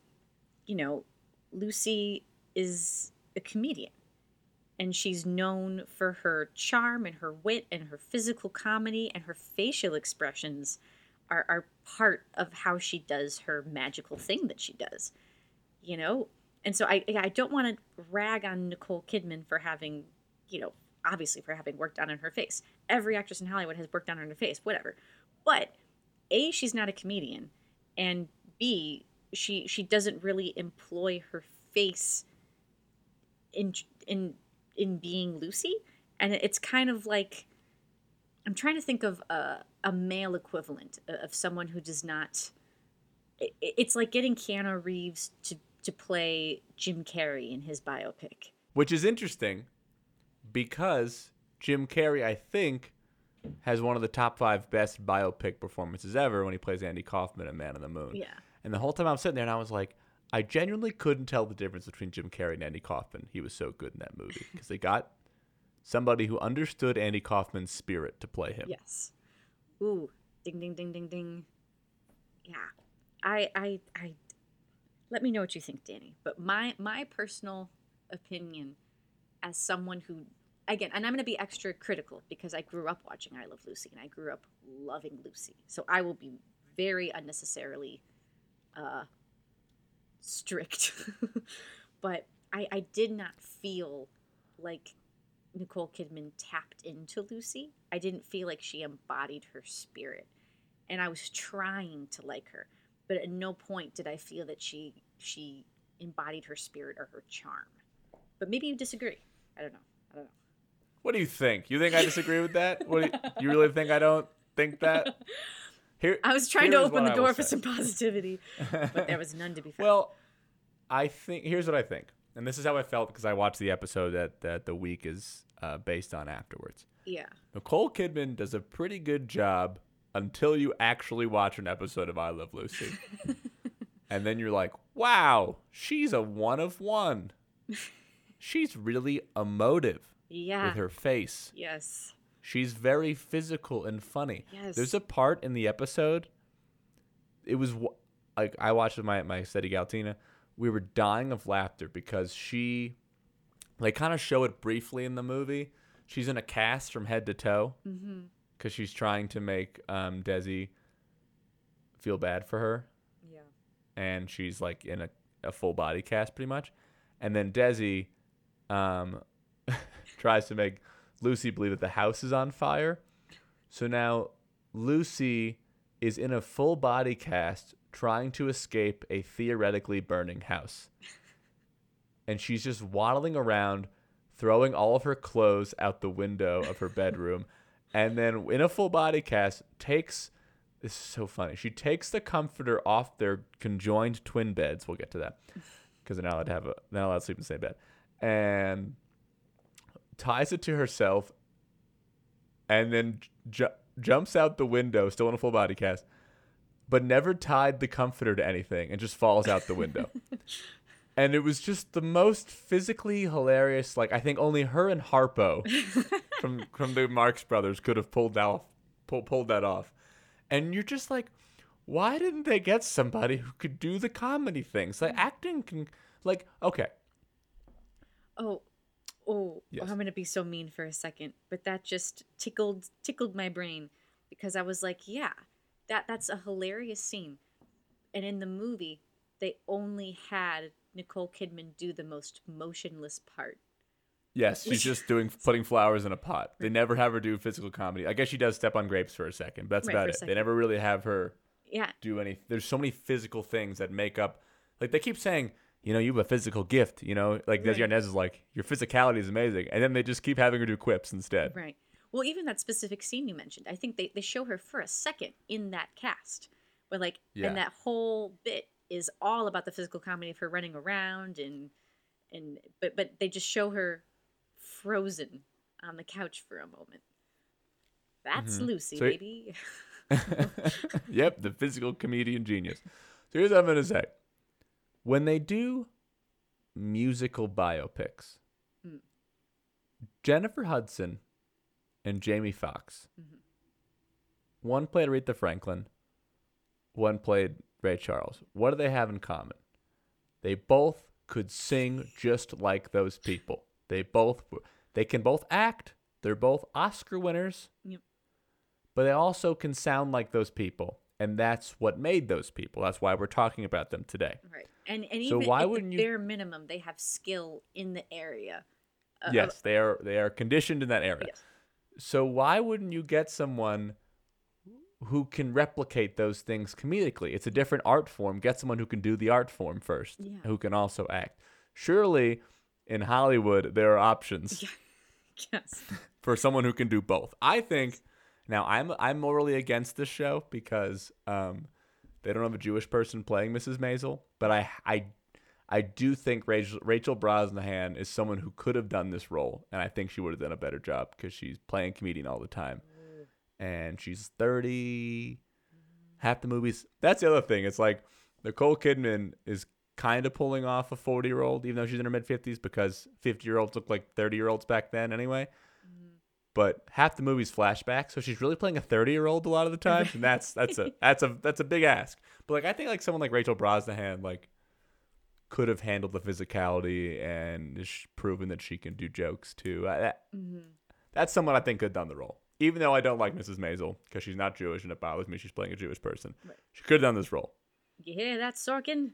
you know, Lucy is a comedian and she's known for her charm and her wit and her physical comedy and her facial expressions are, are part of how she does her magical thing that she does, you know? And so I, I don't want to rag on Nicole Kidman for having, you know, obviously for having worked on her face. Every actress in Hollywood has worked on her face, whatever. But A, she's not a comedian, and B, she she doesn't really employ her face in in in being Lucy. And it's kind of like, I'm trying to think of a, a male equivalent of someone who does not, it, it's like getting Keanu Reeves to, to play Jim Carrey in his biopic. Which is interesting because Jim Carrey, I think, has one of the top five best biopic performances ever when he plays Andy Kaufman in Man on the Moon. Yeah. And the whole time I'm sitting there and I was like, I genuinely couldn't tell the difference between Jim Carrey and Andy Kaufman. He was so good in that movie because they got somebody who understood Andy Kaufman's spirit to play him. Yes. Ooh, ding, ding, ding, ding, ding. Yeah. I, I, I, let me know what you think, Danny. But my, my personal opinion as someone who, again, and I'm going to be extra critical because I grew up watching I Love Lucy and I grew up loving Lucy. So I will be very unnecessarily uh, strict. But I, I did not feel like Nicole Kidman tapped into Lucy. I didn't feel like she embodied her spirit. And I was trying to like her. But at no point did I feel that she she embodied her spirit or her charm. But maybe you disagree. I don't know. I don't know. What do you think? You think I disagree with that? What do you, you really think I don't think that? Here, I was trying to open the door for some positivity, but there was none to be found. Well, I think here's what I think. And this is how I felt because I watched the episode that, that the week is uh, based on afterwards. Yeah. Nicole Kidman does a pretty good job until you actually watch an episode of I Love Lucy. And then you're like, wow, she's a one of one. She's really emotive yeah. with her face. Yes. She's very physical and funny. Yes. There's a part in the episode. It was like I watched with my, my steady gal Tina. We were dying of laughter because she, they kind of show it briefly in the movie. She's in a cast from head to toe because mm-hmm. she's trying to make um, Desi feel bad for her. Yeah. And she's like in a, a full body cast pretty much. And then Desi um, tries to make Lucy believe that the house is on fire. So now Lucy is in a full body cast trying to escape a theoretically burning house. And she's just waddling around, throwing all of her clothes out the window of her bedroom, and then in a full body cast takes, this is so funny, she takes the comforter off their conjoined twin beds. We'll get to that because they're not allowed to have a, they're not allowed to sleep in the same bed. And ties it to herself and then ju- jumps out the window, still in a full body cast, but never tied the comforter to anything and just falls out the window. And it was just the most physically hilarious, like I think only her and Harpo from from the Marx Brothers could have pulled off, pull, pulled that off. And you're just like, why didn't they get somebody who could do the comedy things? Like acting can, like, okay. Oh, oh, yes. I'm going to be so mean for a second, but that just tickled tickled my brain because I was like, yeah. That that's a hilarious scene. And in the movie, they only had Nicole Kidman do the most motionless part. Yes, she's just doing putting flowers in a pot. They never have her do physical comedy. I guess she does step on grapes for a second, but that's right, about it. They never really have her yeah. do any. There's so many physical things that make up. Like they keep saying, you know, you have a physical gift. You know, like right. Desi Arnaz is like, your physicality is amazing. And then they just keep having her do quips instead. Right. Well, even that specific scene you mentioned, I think they, they show her for a second in that cast. Where like, yeah. And that whole bit is all about the physical comedy of her running around. and and But but they just show her frozen on the couch for a moment. That's mm-hmm. Lucy, so, baby. Yep, the physical comedian genius. So here's what I'm going to say. When they do musical biopics, mm. Jennifer Hudson and Jamie Foxx. Mm-hmm. One played Aretha Franklin. One played Ray Charles. What do they have in common? They both could sing just like those people. They both they can both act. They're both Oscar winners. Yep. But they also can sound like those people. And that's what made those people. That's why we're talking about them today. Right. And, and even so why at wouldn't the bare you... minimum, they have skill in the area. Uh, yes, they are, they are conditioned in that area. Yes. So why wouldn't you get someone who can replicate those things comedically. It's a different art form. Get someone who can do the art form first, yeah. who can also act. Surely in Hollywood, there are options yeah. yes. for someone who can do both. I think now I'm I'm morally against this show because um, they don't have a Jewish person playing Missus Maisel. But I I, I do think Rachel, Rachel Brosnahan is someone who could have done this role. And I think she would have done a better job because she's playing comedian all the time. And she's thirty, half the movies. That's the other thing. It's like Nicole Kidman is kind of pulling off a forty-year-old, even though she's in her mid-fifties, because fifty-year-olds look like thirty-year-olds back then anyway. Mm-hmm. But half the movie's flashback, so she's really playing a thirty-year-old a lot of the time, and that's that's a that's a that's a big ask. But like I think like someone like Rachel Brosnahan like could have handled the physicality and is proven that she can do jokes too. I, that, mm-hmm. That's someone I think could have done the role. Even though I don't like Missus Maisel because she's not Jewish and it bothers me she's playing a Jewish person. Right. She could have done this role. You hear that, Sorkin?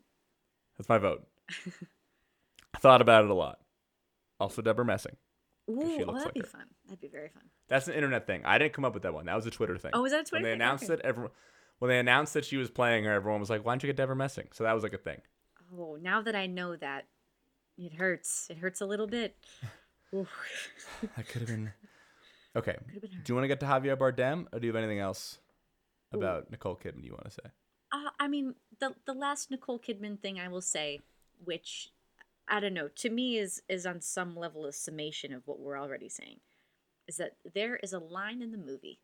That's my vote. I thought about it a lot. Also, Deborah Messing. Ooh, well, that'd like be her. fun. That'd be very fun. That's an internet thing. I didn't come up with that one. That was a Twitter thing. Oh, was that a Twitter when they thing? Announced okay. it, everyone, when they announced that she was playing her, everyone was like, why don't you get Deborah Messing? So that was like a thing. Oh, now that I know that, it hurts. It hurts a little bit. That could have been... Okay. Do you want to get to Javier Bardem, or do you have anything else about Ooh. Nicole Kidman you want to say? Uh, I mean, the the last Nicole Kidman thing I will say, which, I don't know, to me is, is on some level a summation of what we're already saying, is that there is a line in the movie,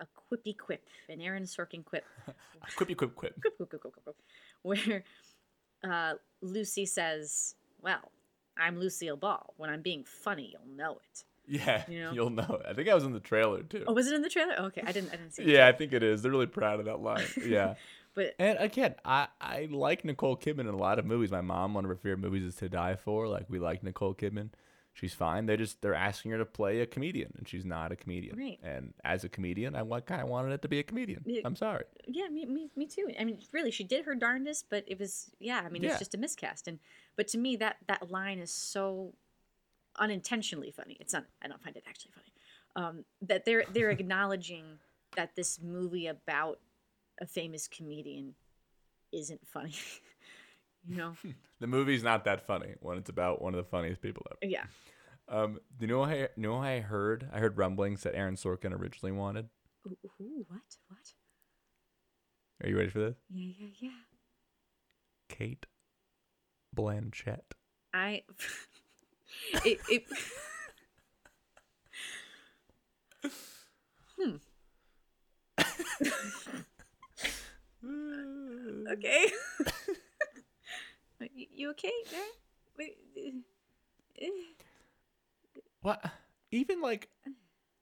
a quippy quip, an Aaron Sorkin quip. a quippy quip quip. Quip, quip, quip, quip, quip. Where uh, Lucy says, well, I'm Lucille Ball. When I'm being funny, you'll know it. Yeah, you know? You'll know it. I think I was in the trailer too. Oh, was it in the trailer? Oh, okay, I didn't. I didn't see. Yeah, I think it is. They're really proud of that line. Yeah, but and again, I, I like Nicole Kidman in a lot of movies. My mom, one of her favorite movies is To Die For. Like we like Nicole Kidman. She's fine. They just they're asking her to play a comedian, and she's not a comedian. Right. And as a comedian, I kind of wanted it to be a comedian. It, I'm sorry. Yeah, me, me, me too. I mean, really, she did her darndest, but it was yeah. I mean, yeah. It's just a miscast. And but to me, that that line is so. Unintentionally funny. It's not. I don't find it actually funny. Um, that they're they're acknowledging that this movie about a famous comedian isn't funny. You know, the movie's not that funny when it's about one of the funniest people ever. Yeah. Um. Do you know what I, you know what I heard? I heard rumblings that Aaron Sorkin originally wanted. Ooh, ooh, what? What? Are you ready for this? Yeah, yeah, yeah. Kate Blanchett. I. It, it... hmm. Okay. you, you okay there? Wait. What? Even like,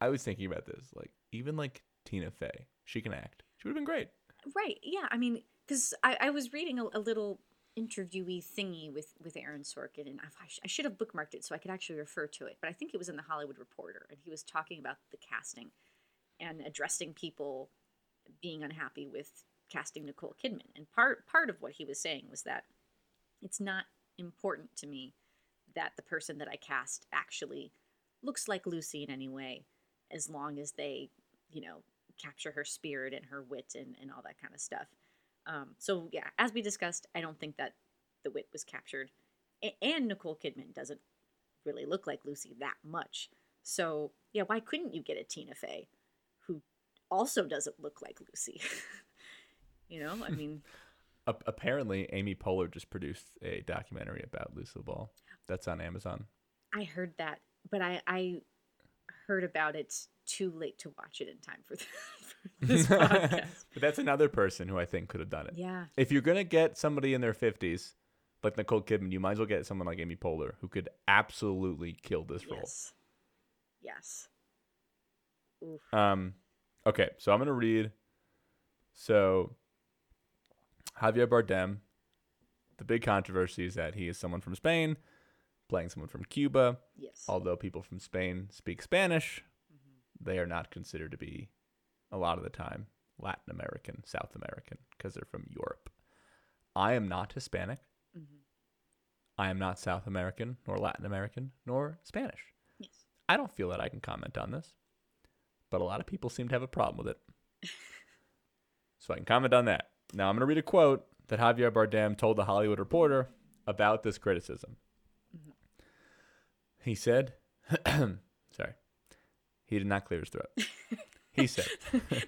I was thinking about this. Like, even like Tina Fey, she can act. She would have been great. Right? Yeah. I mean, because I, I was reading a, a little. interviewee thingy with with Aaron Sorkin, and I, I should have bookmarked it so I could actually refer to it, but I think it was in the Hollywood Reporter, and he was talking about the casting and addressing people being unhappy with casting Nicole Kidman, and part part of what he was saying was that it's not important to me that the person that I cast actually looks like Lucy in any way, as long as they, you know, capture her spirit and her wit and, and all that kind of stuff. Um, so, yeah, as we discussed, I don't think that the wit was captured. A- and Nicole Kidman doesn't really look like Lucy that much. So, yeah, why couldn't you get a Tina Fey who also doesn't look like Lucy? You know, I mean. Apparently, Amy Poehler just produced a documentary about Lucille Ball. That's on Amazon. I heard that, but I, I heard about it too late to watch it in time for, the, for this podcast. But that's another person who I think could have done it. Yeah. If you're going to get somebody in their fifties, like Nicole Kidman, you might as well get someone like Amy Poehler who could absolutely kill this yes. role. Yes. Oof. Um. Okay, so I'm going to read. So Javier Bardem, the big controversy is that he is someone from Spain, playing someone from Cuba. Yes. Although people from Spain speak Spanish, they are not considered to be, a lot of the time, Latin American, South American, because they're from Europe. I am not Hispanic. Mm-hmm. I am not South American, nor Latin American, nor Spanish. Yes. I don't feel that I can comment on this, but a lot of people seem to have a problem with it. So I can comment on that. Now I'm going to read a quote that Javier Bardem told The Hollywood Reporter about this criticism. Mm-hmm. He said, sorry, he did not clear his throat. He said.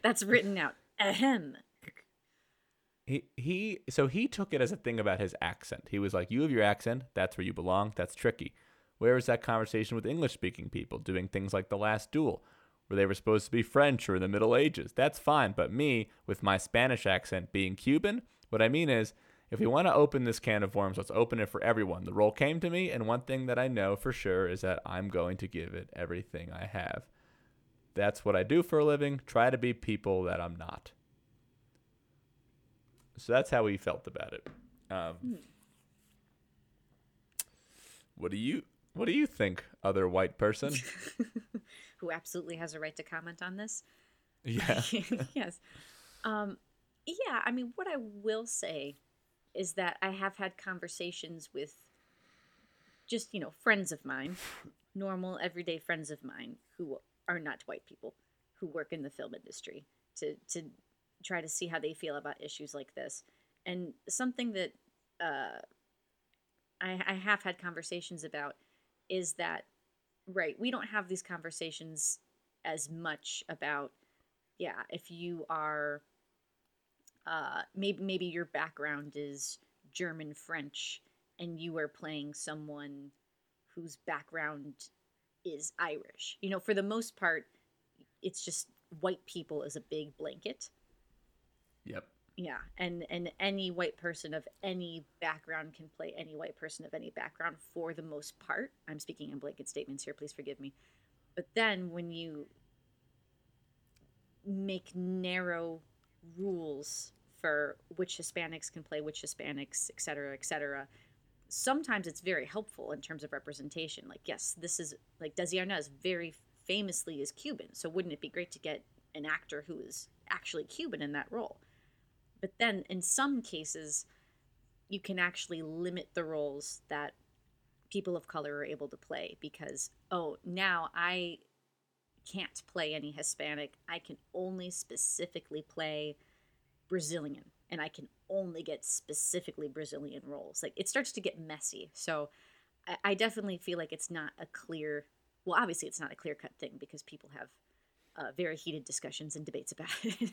That's written out. Ahem. He, he, so he took it as a thing about his accent. He was like, you have your accent. That's where you belong. That's tricky. Where is that conversation with English-speaking people doing things like The Last Duel, where they were supposed to be French or in the Middle Ages? That's fine. But me, with my Spanish accent being Cuban, what I mean is, if we want to open this can of worms, let's open it for everyone. The role came to me, and one thing that I know for sure is that I'm going to give it everything I have. That's what I do for a living. Try to be people that I'm not. So that's how we felt about it. Um, hmm. What do you What do you think, other white person? Who absolutely has a right to comment on this? Yeah. Yes. Um, yeah, I mean, what I will say is that I have had conversations with just, you know, friends of mine, normal, everyday friends of mine who are not white people, who work in the film industry, to to try to see how they feel about issues like this. And something that uh, I, I have had conversations about is that, right, we don't have these conversations as much about, yeah, if you are, uh, maybe maybe your background is German, French, and you are playing someone whose background is Irish. You know, for the most part, it's just white people is a big blanket. Yep. Yeah, and, and any white person of any background can play any white person of any background for the most part. I'm speaking in blanket statements here. Please forgive me. But then when you make narrow rules for which Hispanics can play which Hispanics, et cetera, et cetera, sometimes it's very helpful in terms of representation. Like, yes, this is like Desi Arnaz very famously is Cuban. So wouldn't it be great to get an actor who is actually Cuban in that role? But then in some cases, you can actually limit the roles that people of color are able to play because, oh, now I can't play any Hispanic. I can only specifically play Brazilian, and I can only get specifically Brazilian roles. Like, it starts to get messy. So I, I definitely feel like it's not a clear, well, obviously it's not a clear-cut thing because people have Uh, very heated discussions and debates about it.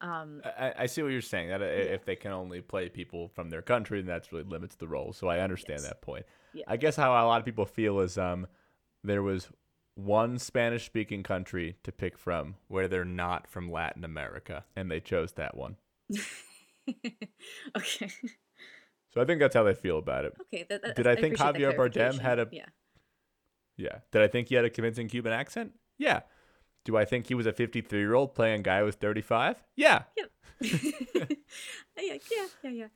um, I, I see what you're saying. That if yeah. they can only play people from their country, then that really limits the role. So I understand yes. that point. Yeah. I guess how a lot of people feel is um, there was one Spanish-speaking country to pick from where they're not from Latin America, and they chose that one. Okay. So I think that's how they feel about it. Okay. That, that, Did I, I think Javier Bardem had a? Yeah. Yeah. Did I think he had a convincing Cuban accent? Yeah. Do I think he was a fifty-three-year-old playing a guy who was thirty-five? Yeah. Yep. yeah, yeah, yeah, yeah.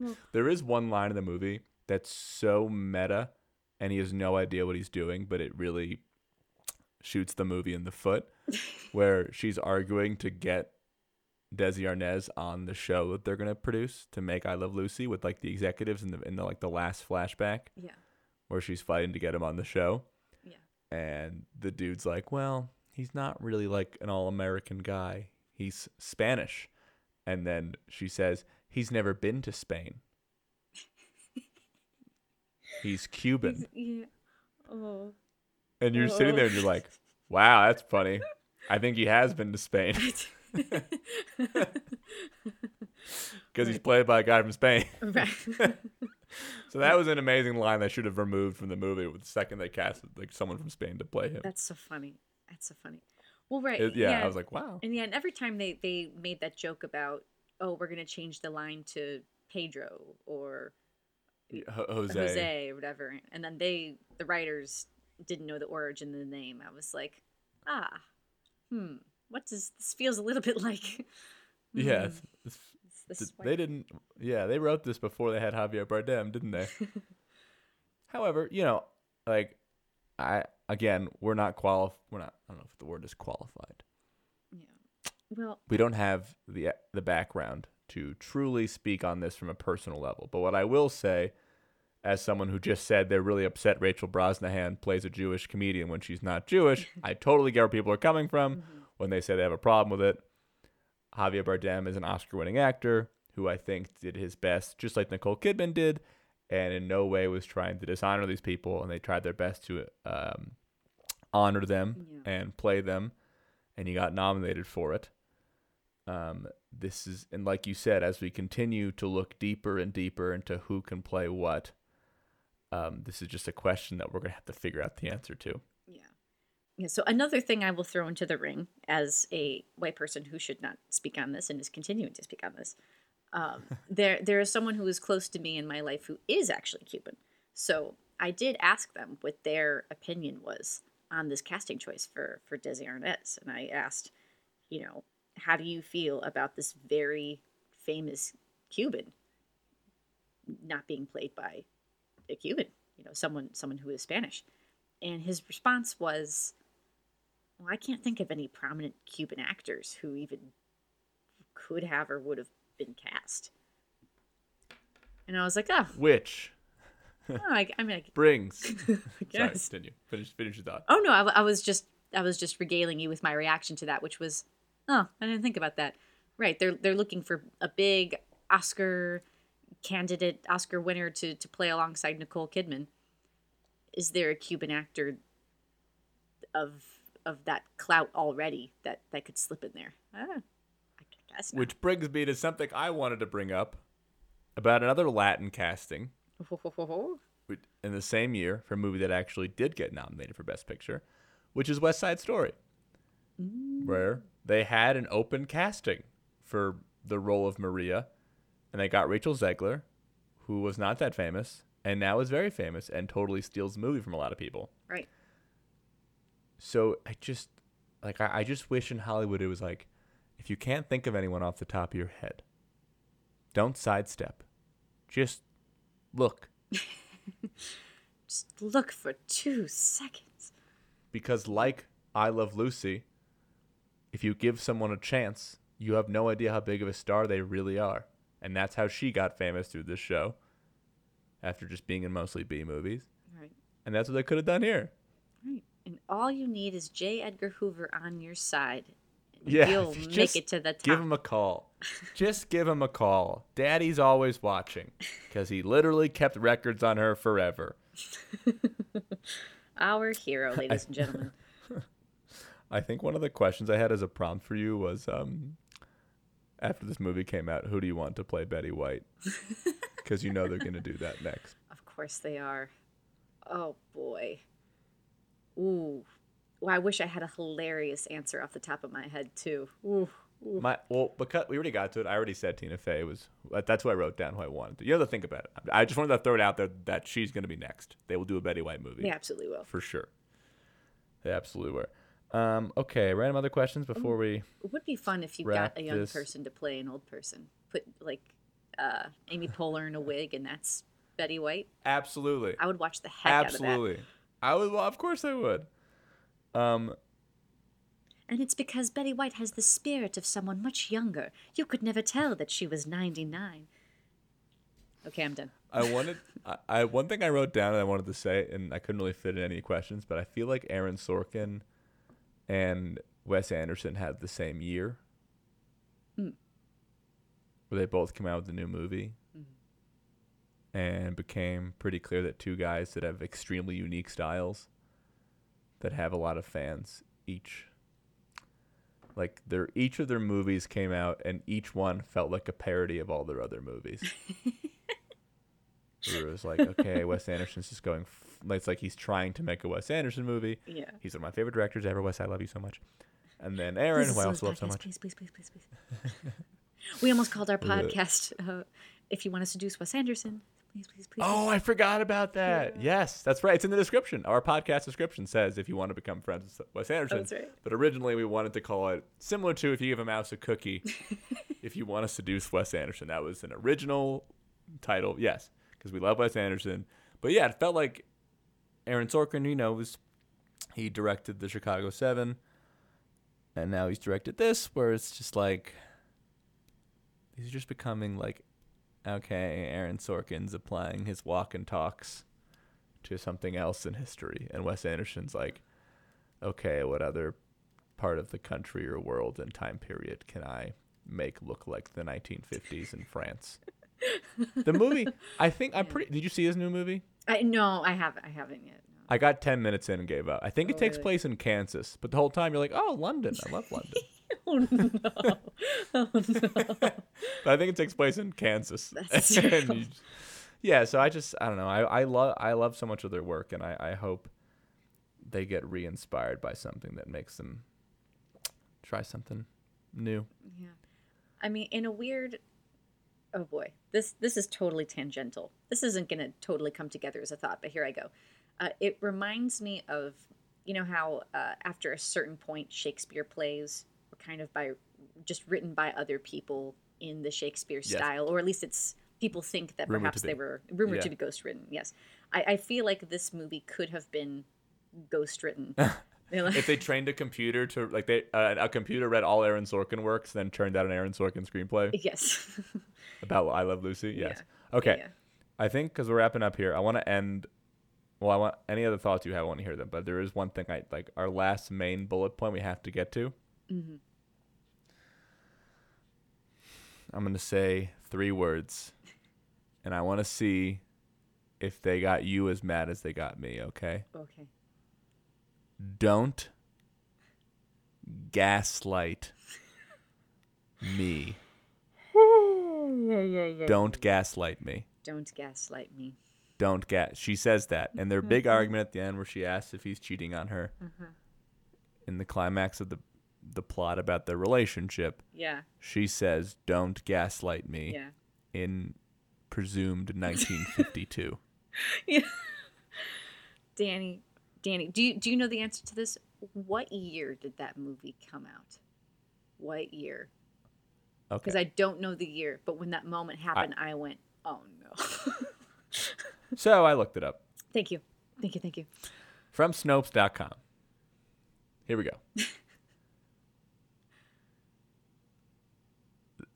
Well, there is one line in the movie that's so meta, and he has no idea what he's doing, but it really shoots the movie in the foot, where she's arguing to get Desi Arnaz on the show that they're going to produce to make I Love Lucy with like the executives in the in the like the last flashback. Yeah. Where she's fighting to get him on the show. Yeah. And the dude's like, well, he's not really like an all-American guy. He's Spanish. And then she says, he's never been to Spain. He's Cuban. He's, yeah. Oh. And you're oh. sitting there and you're like, wow, that's funny. I think he has been to Spain. Because he's played by a guy from Spain. Right. So that was an amazing line I should have removed from the movie the second they casted like someone from Spain to play him. That's so funny. That's so funny. Well, right. It, yeah, yeah, I was like, wow. And yeah, and every time they, they made that joke about, oh, we're going to change the line to Pedro or H- Jose. Jose or whatever. And then they, the writers didn't know the origin of the name. I was like, ah, hmm, what does this feels a little bit like? Yeah. It's, it's, it's this they didn't, yeah, they wrote this before they had Javier Bardem, didn't they? However, you know, like, I, Again, we're not quali- We're not. I don't know if the word is qualified. Yeah. Well, we don't have the the background to truly speak on this from a personal level. But what I will say, as someone who just said they're really upset Rachel Brosnahan plays a Jewish comedian when she's not Jewish, I totally get where people are coming from mm-hmm. when they say they have a problem with it. Javier Bardem is an Oscar-winning actor who I think did his best, just like Nicole Kidman did, and in no way was trying to dishonor these people, and they tried their best to um, honor them yeah. and play them, and he got nominated for it. Um, this is, and like you said, as we continue to look deeper and deeper into who can play what, um, this is just a question that we're going to have to figure out the answer to. Yeah. Yeah. So another thing I will throw into the ring as a white person who should not speak on this and is continuing to speak on this. Um, there, there is someone who is close to me in my life who is actually Cuban. So I did ask them what their opinion was on this casting choice for, for Desi Arnaz. And I asked, you know, how do you feel about this very famous Cuban not being played by a Cuban, you know, someone, someone who is Spanish? And his response was, well, I can't think of any prominent Cuban actors who even could have or would have been cast. And I was like, oh. Which? oh, I, I mean, I, brings. I guess. Sorry, continue. Finish, finish your thought. Oh, no, I, I was just, I was just regaling you with my reaction to that, which was, oh, I didn't think about that. Right, they're they're looking for a big Oscar candidate, Oscar winner to, to play alongside Nicole Kidman. Is there a Cuban actor of of that clout already that, that could slip in there? Ah, I guess not. Which brings me to something I wanted to bring up about another Latin casting in the same year for a movie that actually did get nominated for Best Picture, which is West Side Story, mm. where they had an open casting for the role of Maria, and they got Rachel Zegler, who was not that famous, and now is very famous and totally steals the movie from a lot of people. Right. So I just like I, I just wish in Hollywood it was like, if you can't think of anyone off the top of your head, don't sidestep. Just look. Just look for two seconds. Because like I Love Lucy, if you give someone a chance, you have no idea how big of a star they really are. And that's how she got famous through this show, after just being in mostly B movies. Right. And that's what they could have done here. Right. And all you need is J. Edgar Hoover on your side. And yeah, you'll you make it to the top. Give him a call. Just give him a call. Daddy's always watching, because he literally kept records on her forever. Our hero, ladies and gentlemen. I think one of the questions I had as a prompt for you was, um, after this movie came out, who do you want to play Betty White? Because you know they're going to do that next. Of course they are. Oh, boy. Ooh. Well, I wish I had a hilarious answer off the top of my head, too. Ooh. Ooh. My Well, because we already got to it. I already said Tina Fey was – that's who I wrote down, who I wanted to. You have to think about it. I just wanted to throw it out there that she's going to be next. They will do a Betty White movie. They absolutely will. For sure. They absolutely will. Um, okay, random other questions before we. It would be fun if you got a young this. person to play an old person. Put like uh, Amy Poehler in a wig, and that's Betty White. Absolutely. I would watch the heck Absolutely. out of that. Absolutely. I would. Well, of course I would. Um. And it's because Betty White has the spirit of someone much younger. You could never tell that she was ninety-nine. Okay, I'm done. I wanted. I, I one thing I wrote down that I wanted to say, and I couldn't really fit in any questions, but I feel like Aaron Sorkin and Wes Anderson had the same year, mm. where they both came out with a new movie, mm-hmm. and became pretty clear that two guys that have extremely unique styles, that have a lot of fans each. Like their each of their movies came out, and each one felt like a parody of all their other movies. It was like, okay, Wes Anderson's just going. F- it's like he's trying to make a Wes Anderson movie. Yeah, he's one of my favorite directors ever. Wes, I love you so much. And then Aaron, please, who I also love podcast, so much. Please, please, please, please, please. We almost called our podcast. Uh, if you want us to do Wes Anderson, please, please, please. Oh, I forgot about that. Yeah. Yes, that's right. It's in the description. Our podcast description says if you want to become friends with Wes Anderson. Oh, that's right. But originally we wanted to call it similar to if you give a mouse a cookie. If you want us to do Wes Anderson, that was an original title. Yes. Because we love Wes Anderson. But yeah, it felt like Aaron Sorkin, you know, was, he directed the Chicago seven. And now he's directed this, where it's just like, he's just becoming like, okay, Aaron Sorkin's applying his walk and talks to something else in history. And Wes Anderson's like, okay, what other part of the country or world and time period can I make look like the nineteen fifties in France. The movie, I think I'm pretty. Did you see his new movie? I, no, I haven't. I haven't yet. No. I got ten minutes in and gave up. I think oh, it takes really? place in Kansas, but the whole time you're like, "Oh, London! I love London." Oh no! Oh no! But I think it takes place in Kansas. That's and you, yeah, so I just I don't know. I I love I love so much of their work, and I, I hope they get re-inspired by something that makes them try something new. Yeah, I mean, in a weird. Oh boy, this this is totally tangential. This isn't going to totally come together as a thought, but here I go. Uh, it reminds me of, you know how uh, after a certain point Shakespeare plays were kind of by just written by other people in the Shakespeare style, yes. or at least it's people think that rumored perhaps they were rumored yeah. to be ghostwritten. Yes, I, I feel like this movie could have been ghostwritten. If they trained a computer to like they uh, a computer read all Aaron Sorkin works, then turned out an Aaron Sorkin screenplay. Yes. About I Love Lucy. Yes. Yeah. Okay. Yeah. I think because we're wrapping up here, I want to end. Well, I want any other thoughts you have. I want to hear them, but there is one thing I like. Our last main bullet point we have to get to. Mm-hmm. I'm gonna say three words, and I want to see if they got you as mad as they got me. Okay. Okay. Don't gaslight me. Don't gaslight me. Don't gaslight me. Don't gas. She says that, and their big argument at the end, where she asks if he's cheating on her, uh-huh. in the climax of the the plot about their relationship. Yeah. She says, "Don't gaslight me." Yeah. In presumed nineteen fifty-two. Yeah. Danny. Danny, do you, do you know the answer to this? What year did that movie come out? What year? Okay. Because I don't know the year, but when that moment happened, I, I went, oh, no. So I looked it up. Thank you. Thank you. Thank you. From Snopes dot com. Here we go.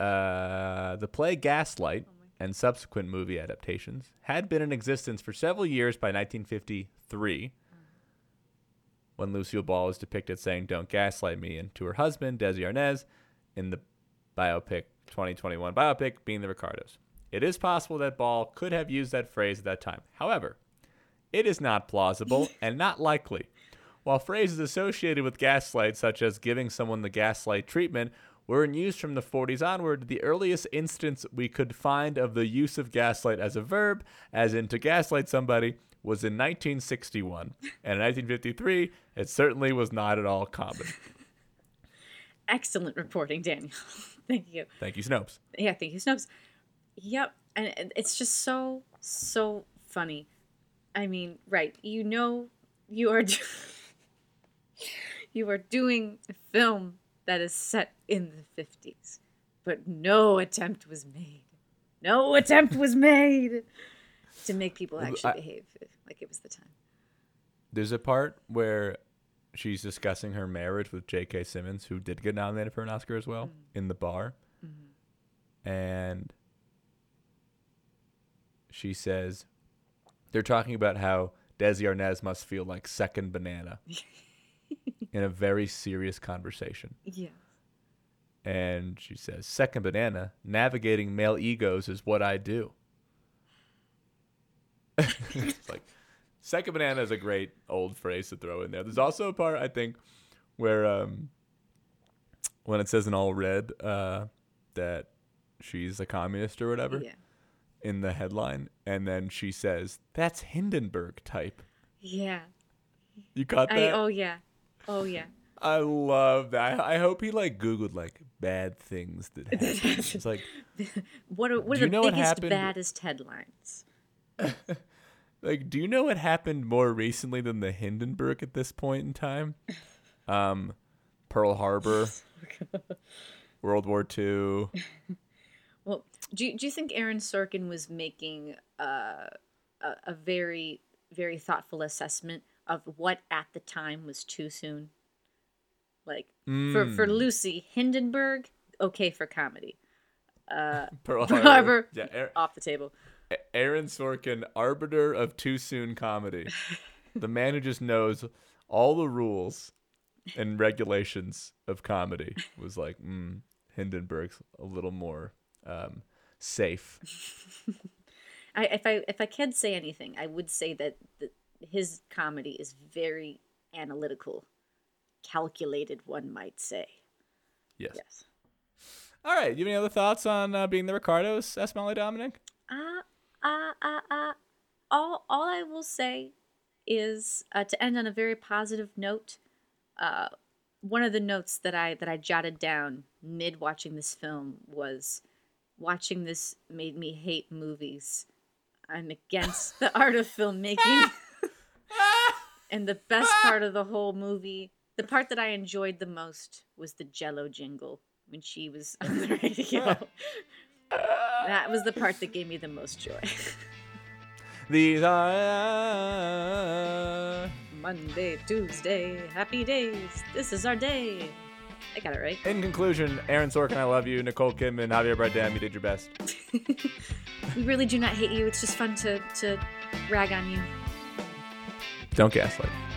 uh, the play Gaslight oh and subsequent movie adaptations had been in existence for several years by nineteen fifty-three. When Lucille Ball is depicted saying, "Don't gaslight me," and to her husband, Desi Arnaz, in the biopic twenty twenty-one biopic, Being the Ricardos. It is possible that Ball could have used that phrase at that time. However, it is not plausible and not likely. While phrases associated with gaslight, such as giving someone the gaslight treatment, were in use from the forties onward, the earliest instance we could find of the use of gaslight as a verb, as in to gaslight somebody, was in nineteen sixty-one, and in nineteen fifty-three, it certainly was not at all common. Excellent reporting, Daniel. Thank you. Thank you, Snopes. Yeah, thank you, Snopes. Yep, and it's just so, so funny. I mean, right, you know you are, do- you are doing a film that is set in the fifties, but no attempt was made. No attempt was made. To make people actually I, behave like it was the time. There's a part where she's discussing her marriage with J K. Simmons, who did get nominated for an Oscar as well, mm-hmm. in the bar. Mm-hmm. And she says, they're talking about how Desi Arnaz must feel like second banana in a very serious conversation. Yeah. And she says, "Second banana, navigating male egos is what I do." It's like second banana is a great old phrase to throw in there. There's also a part I think where um when it says in all red uh that she's a communist or whatever yeah. in the headline, and then she says that's Hindenburg type. Yeah, you caught that? I, oh yeah oh yeah I love that. I, I hope he like Googled like bad things that happened. It's like what are, what are the biggest baddest headlines? Like, do you know what happened more recently than the Hindenburg at this point in time? Um, Pearl Harbor, World War Two. Well, do you, do you think Aaron Sorkin was making uh, a, a very, very thoughtful assessment of what at the time was too soon? Like, mm. for, for Lucy, Hindenburg, okay for comedy. Uh, Pearl Harbor, Harbor yeah, Aaron- off the table. Aaron Sorkin, arbiter of too soon comedy. The man who just knows all the rules and regulations of comedy was like, mm, Hindenburg's a little more um, safe. I, if I if I can say anything, I would say that the, his comedy is very analytical, calculated, one might say. Yes. Yes. All right. Do you have any other thoughts on uh, Being the Ricardos, S. Molly Dominic? Uh, uh, uh, uh. All, all I will say is uh, to end on a very positive note. Uh, one of the notes that I that I jotted down mid watching this film was, watching this made me hate movies. I'm against the art of filmmaking. And the best part of the whole movie, the part that I enjoyed the most, was the Jell-O jingle when she was on the radio. That was the part that gave me the most joy. These are Monday, Tuesday, happy days. This is our day. I got it right. In conclusion, Aaron Sorkin, I love you. Nicole Kidman, Javier Bardem, you did your best. We really do not hate you. It's just fun to, to rag on you. Don't gaslight.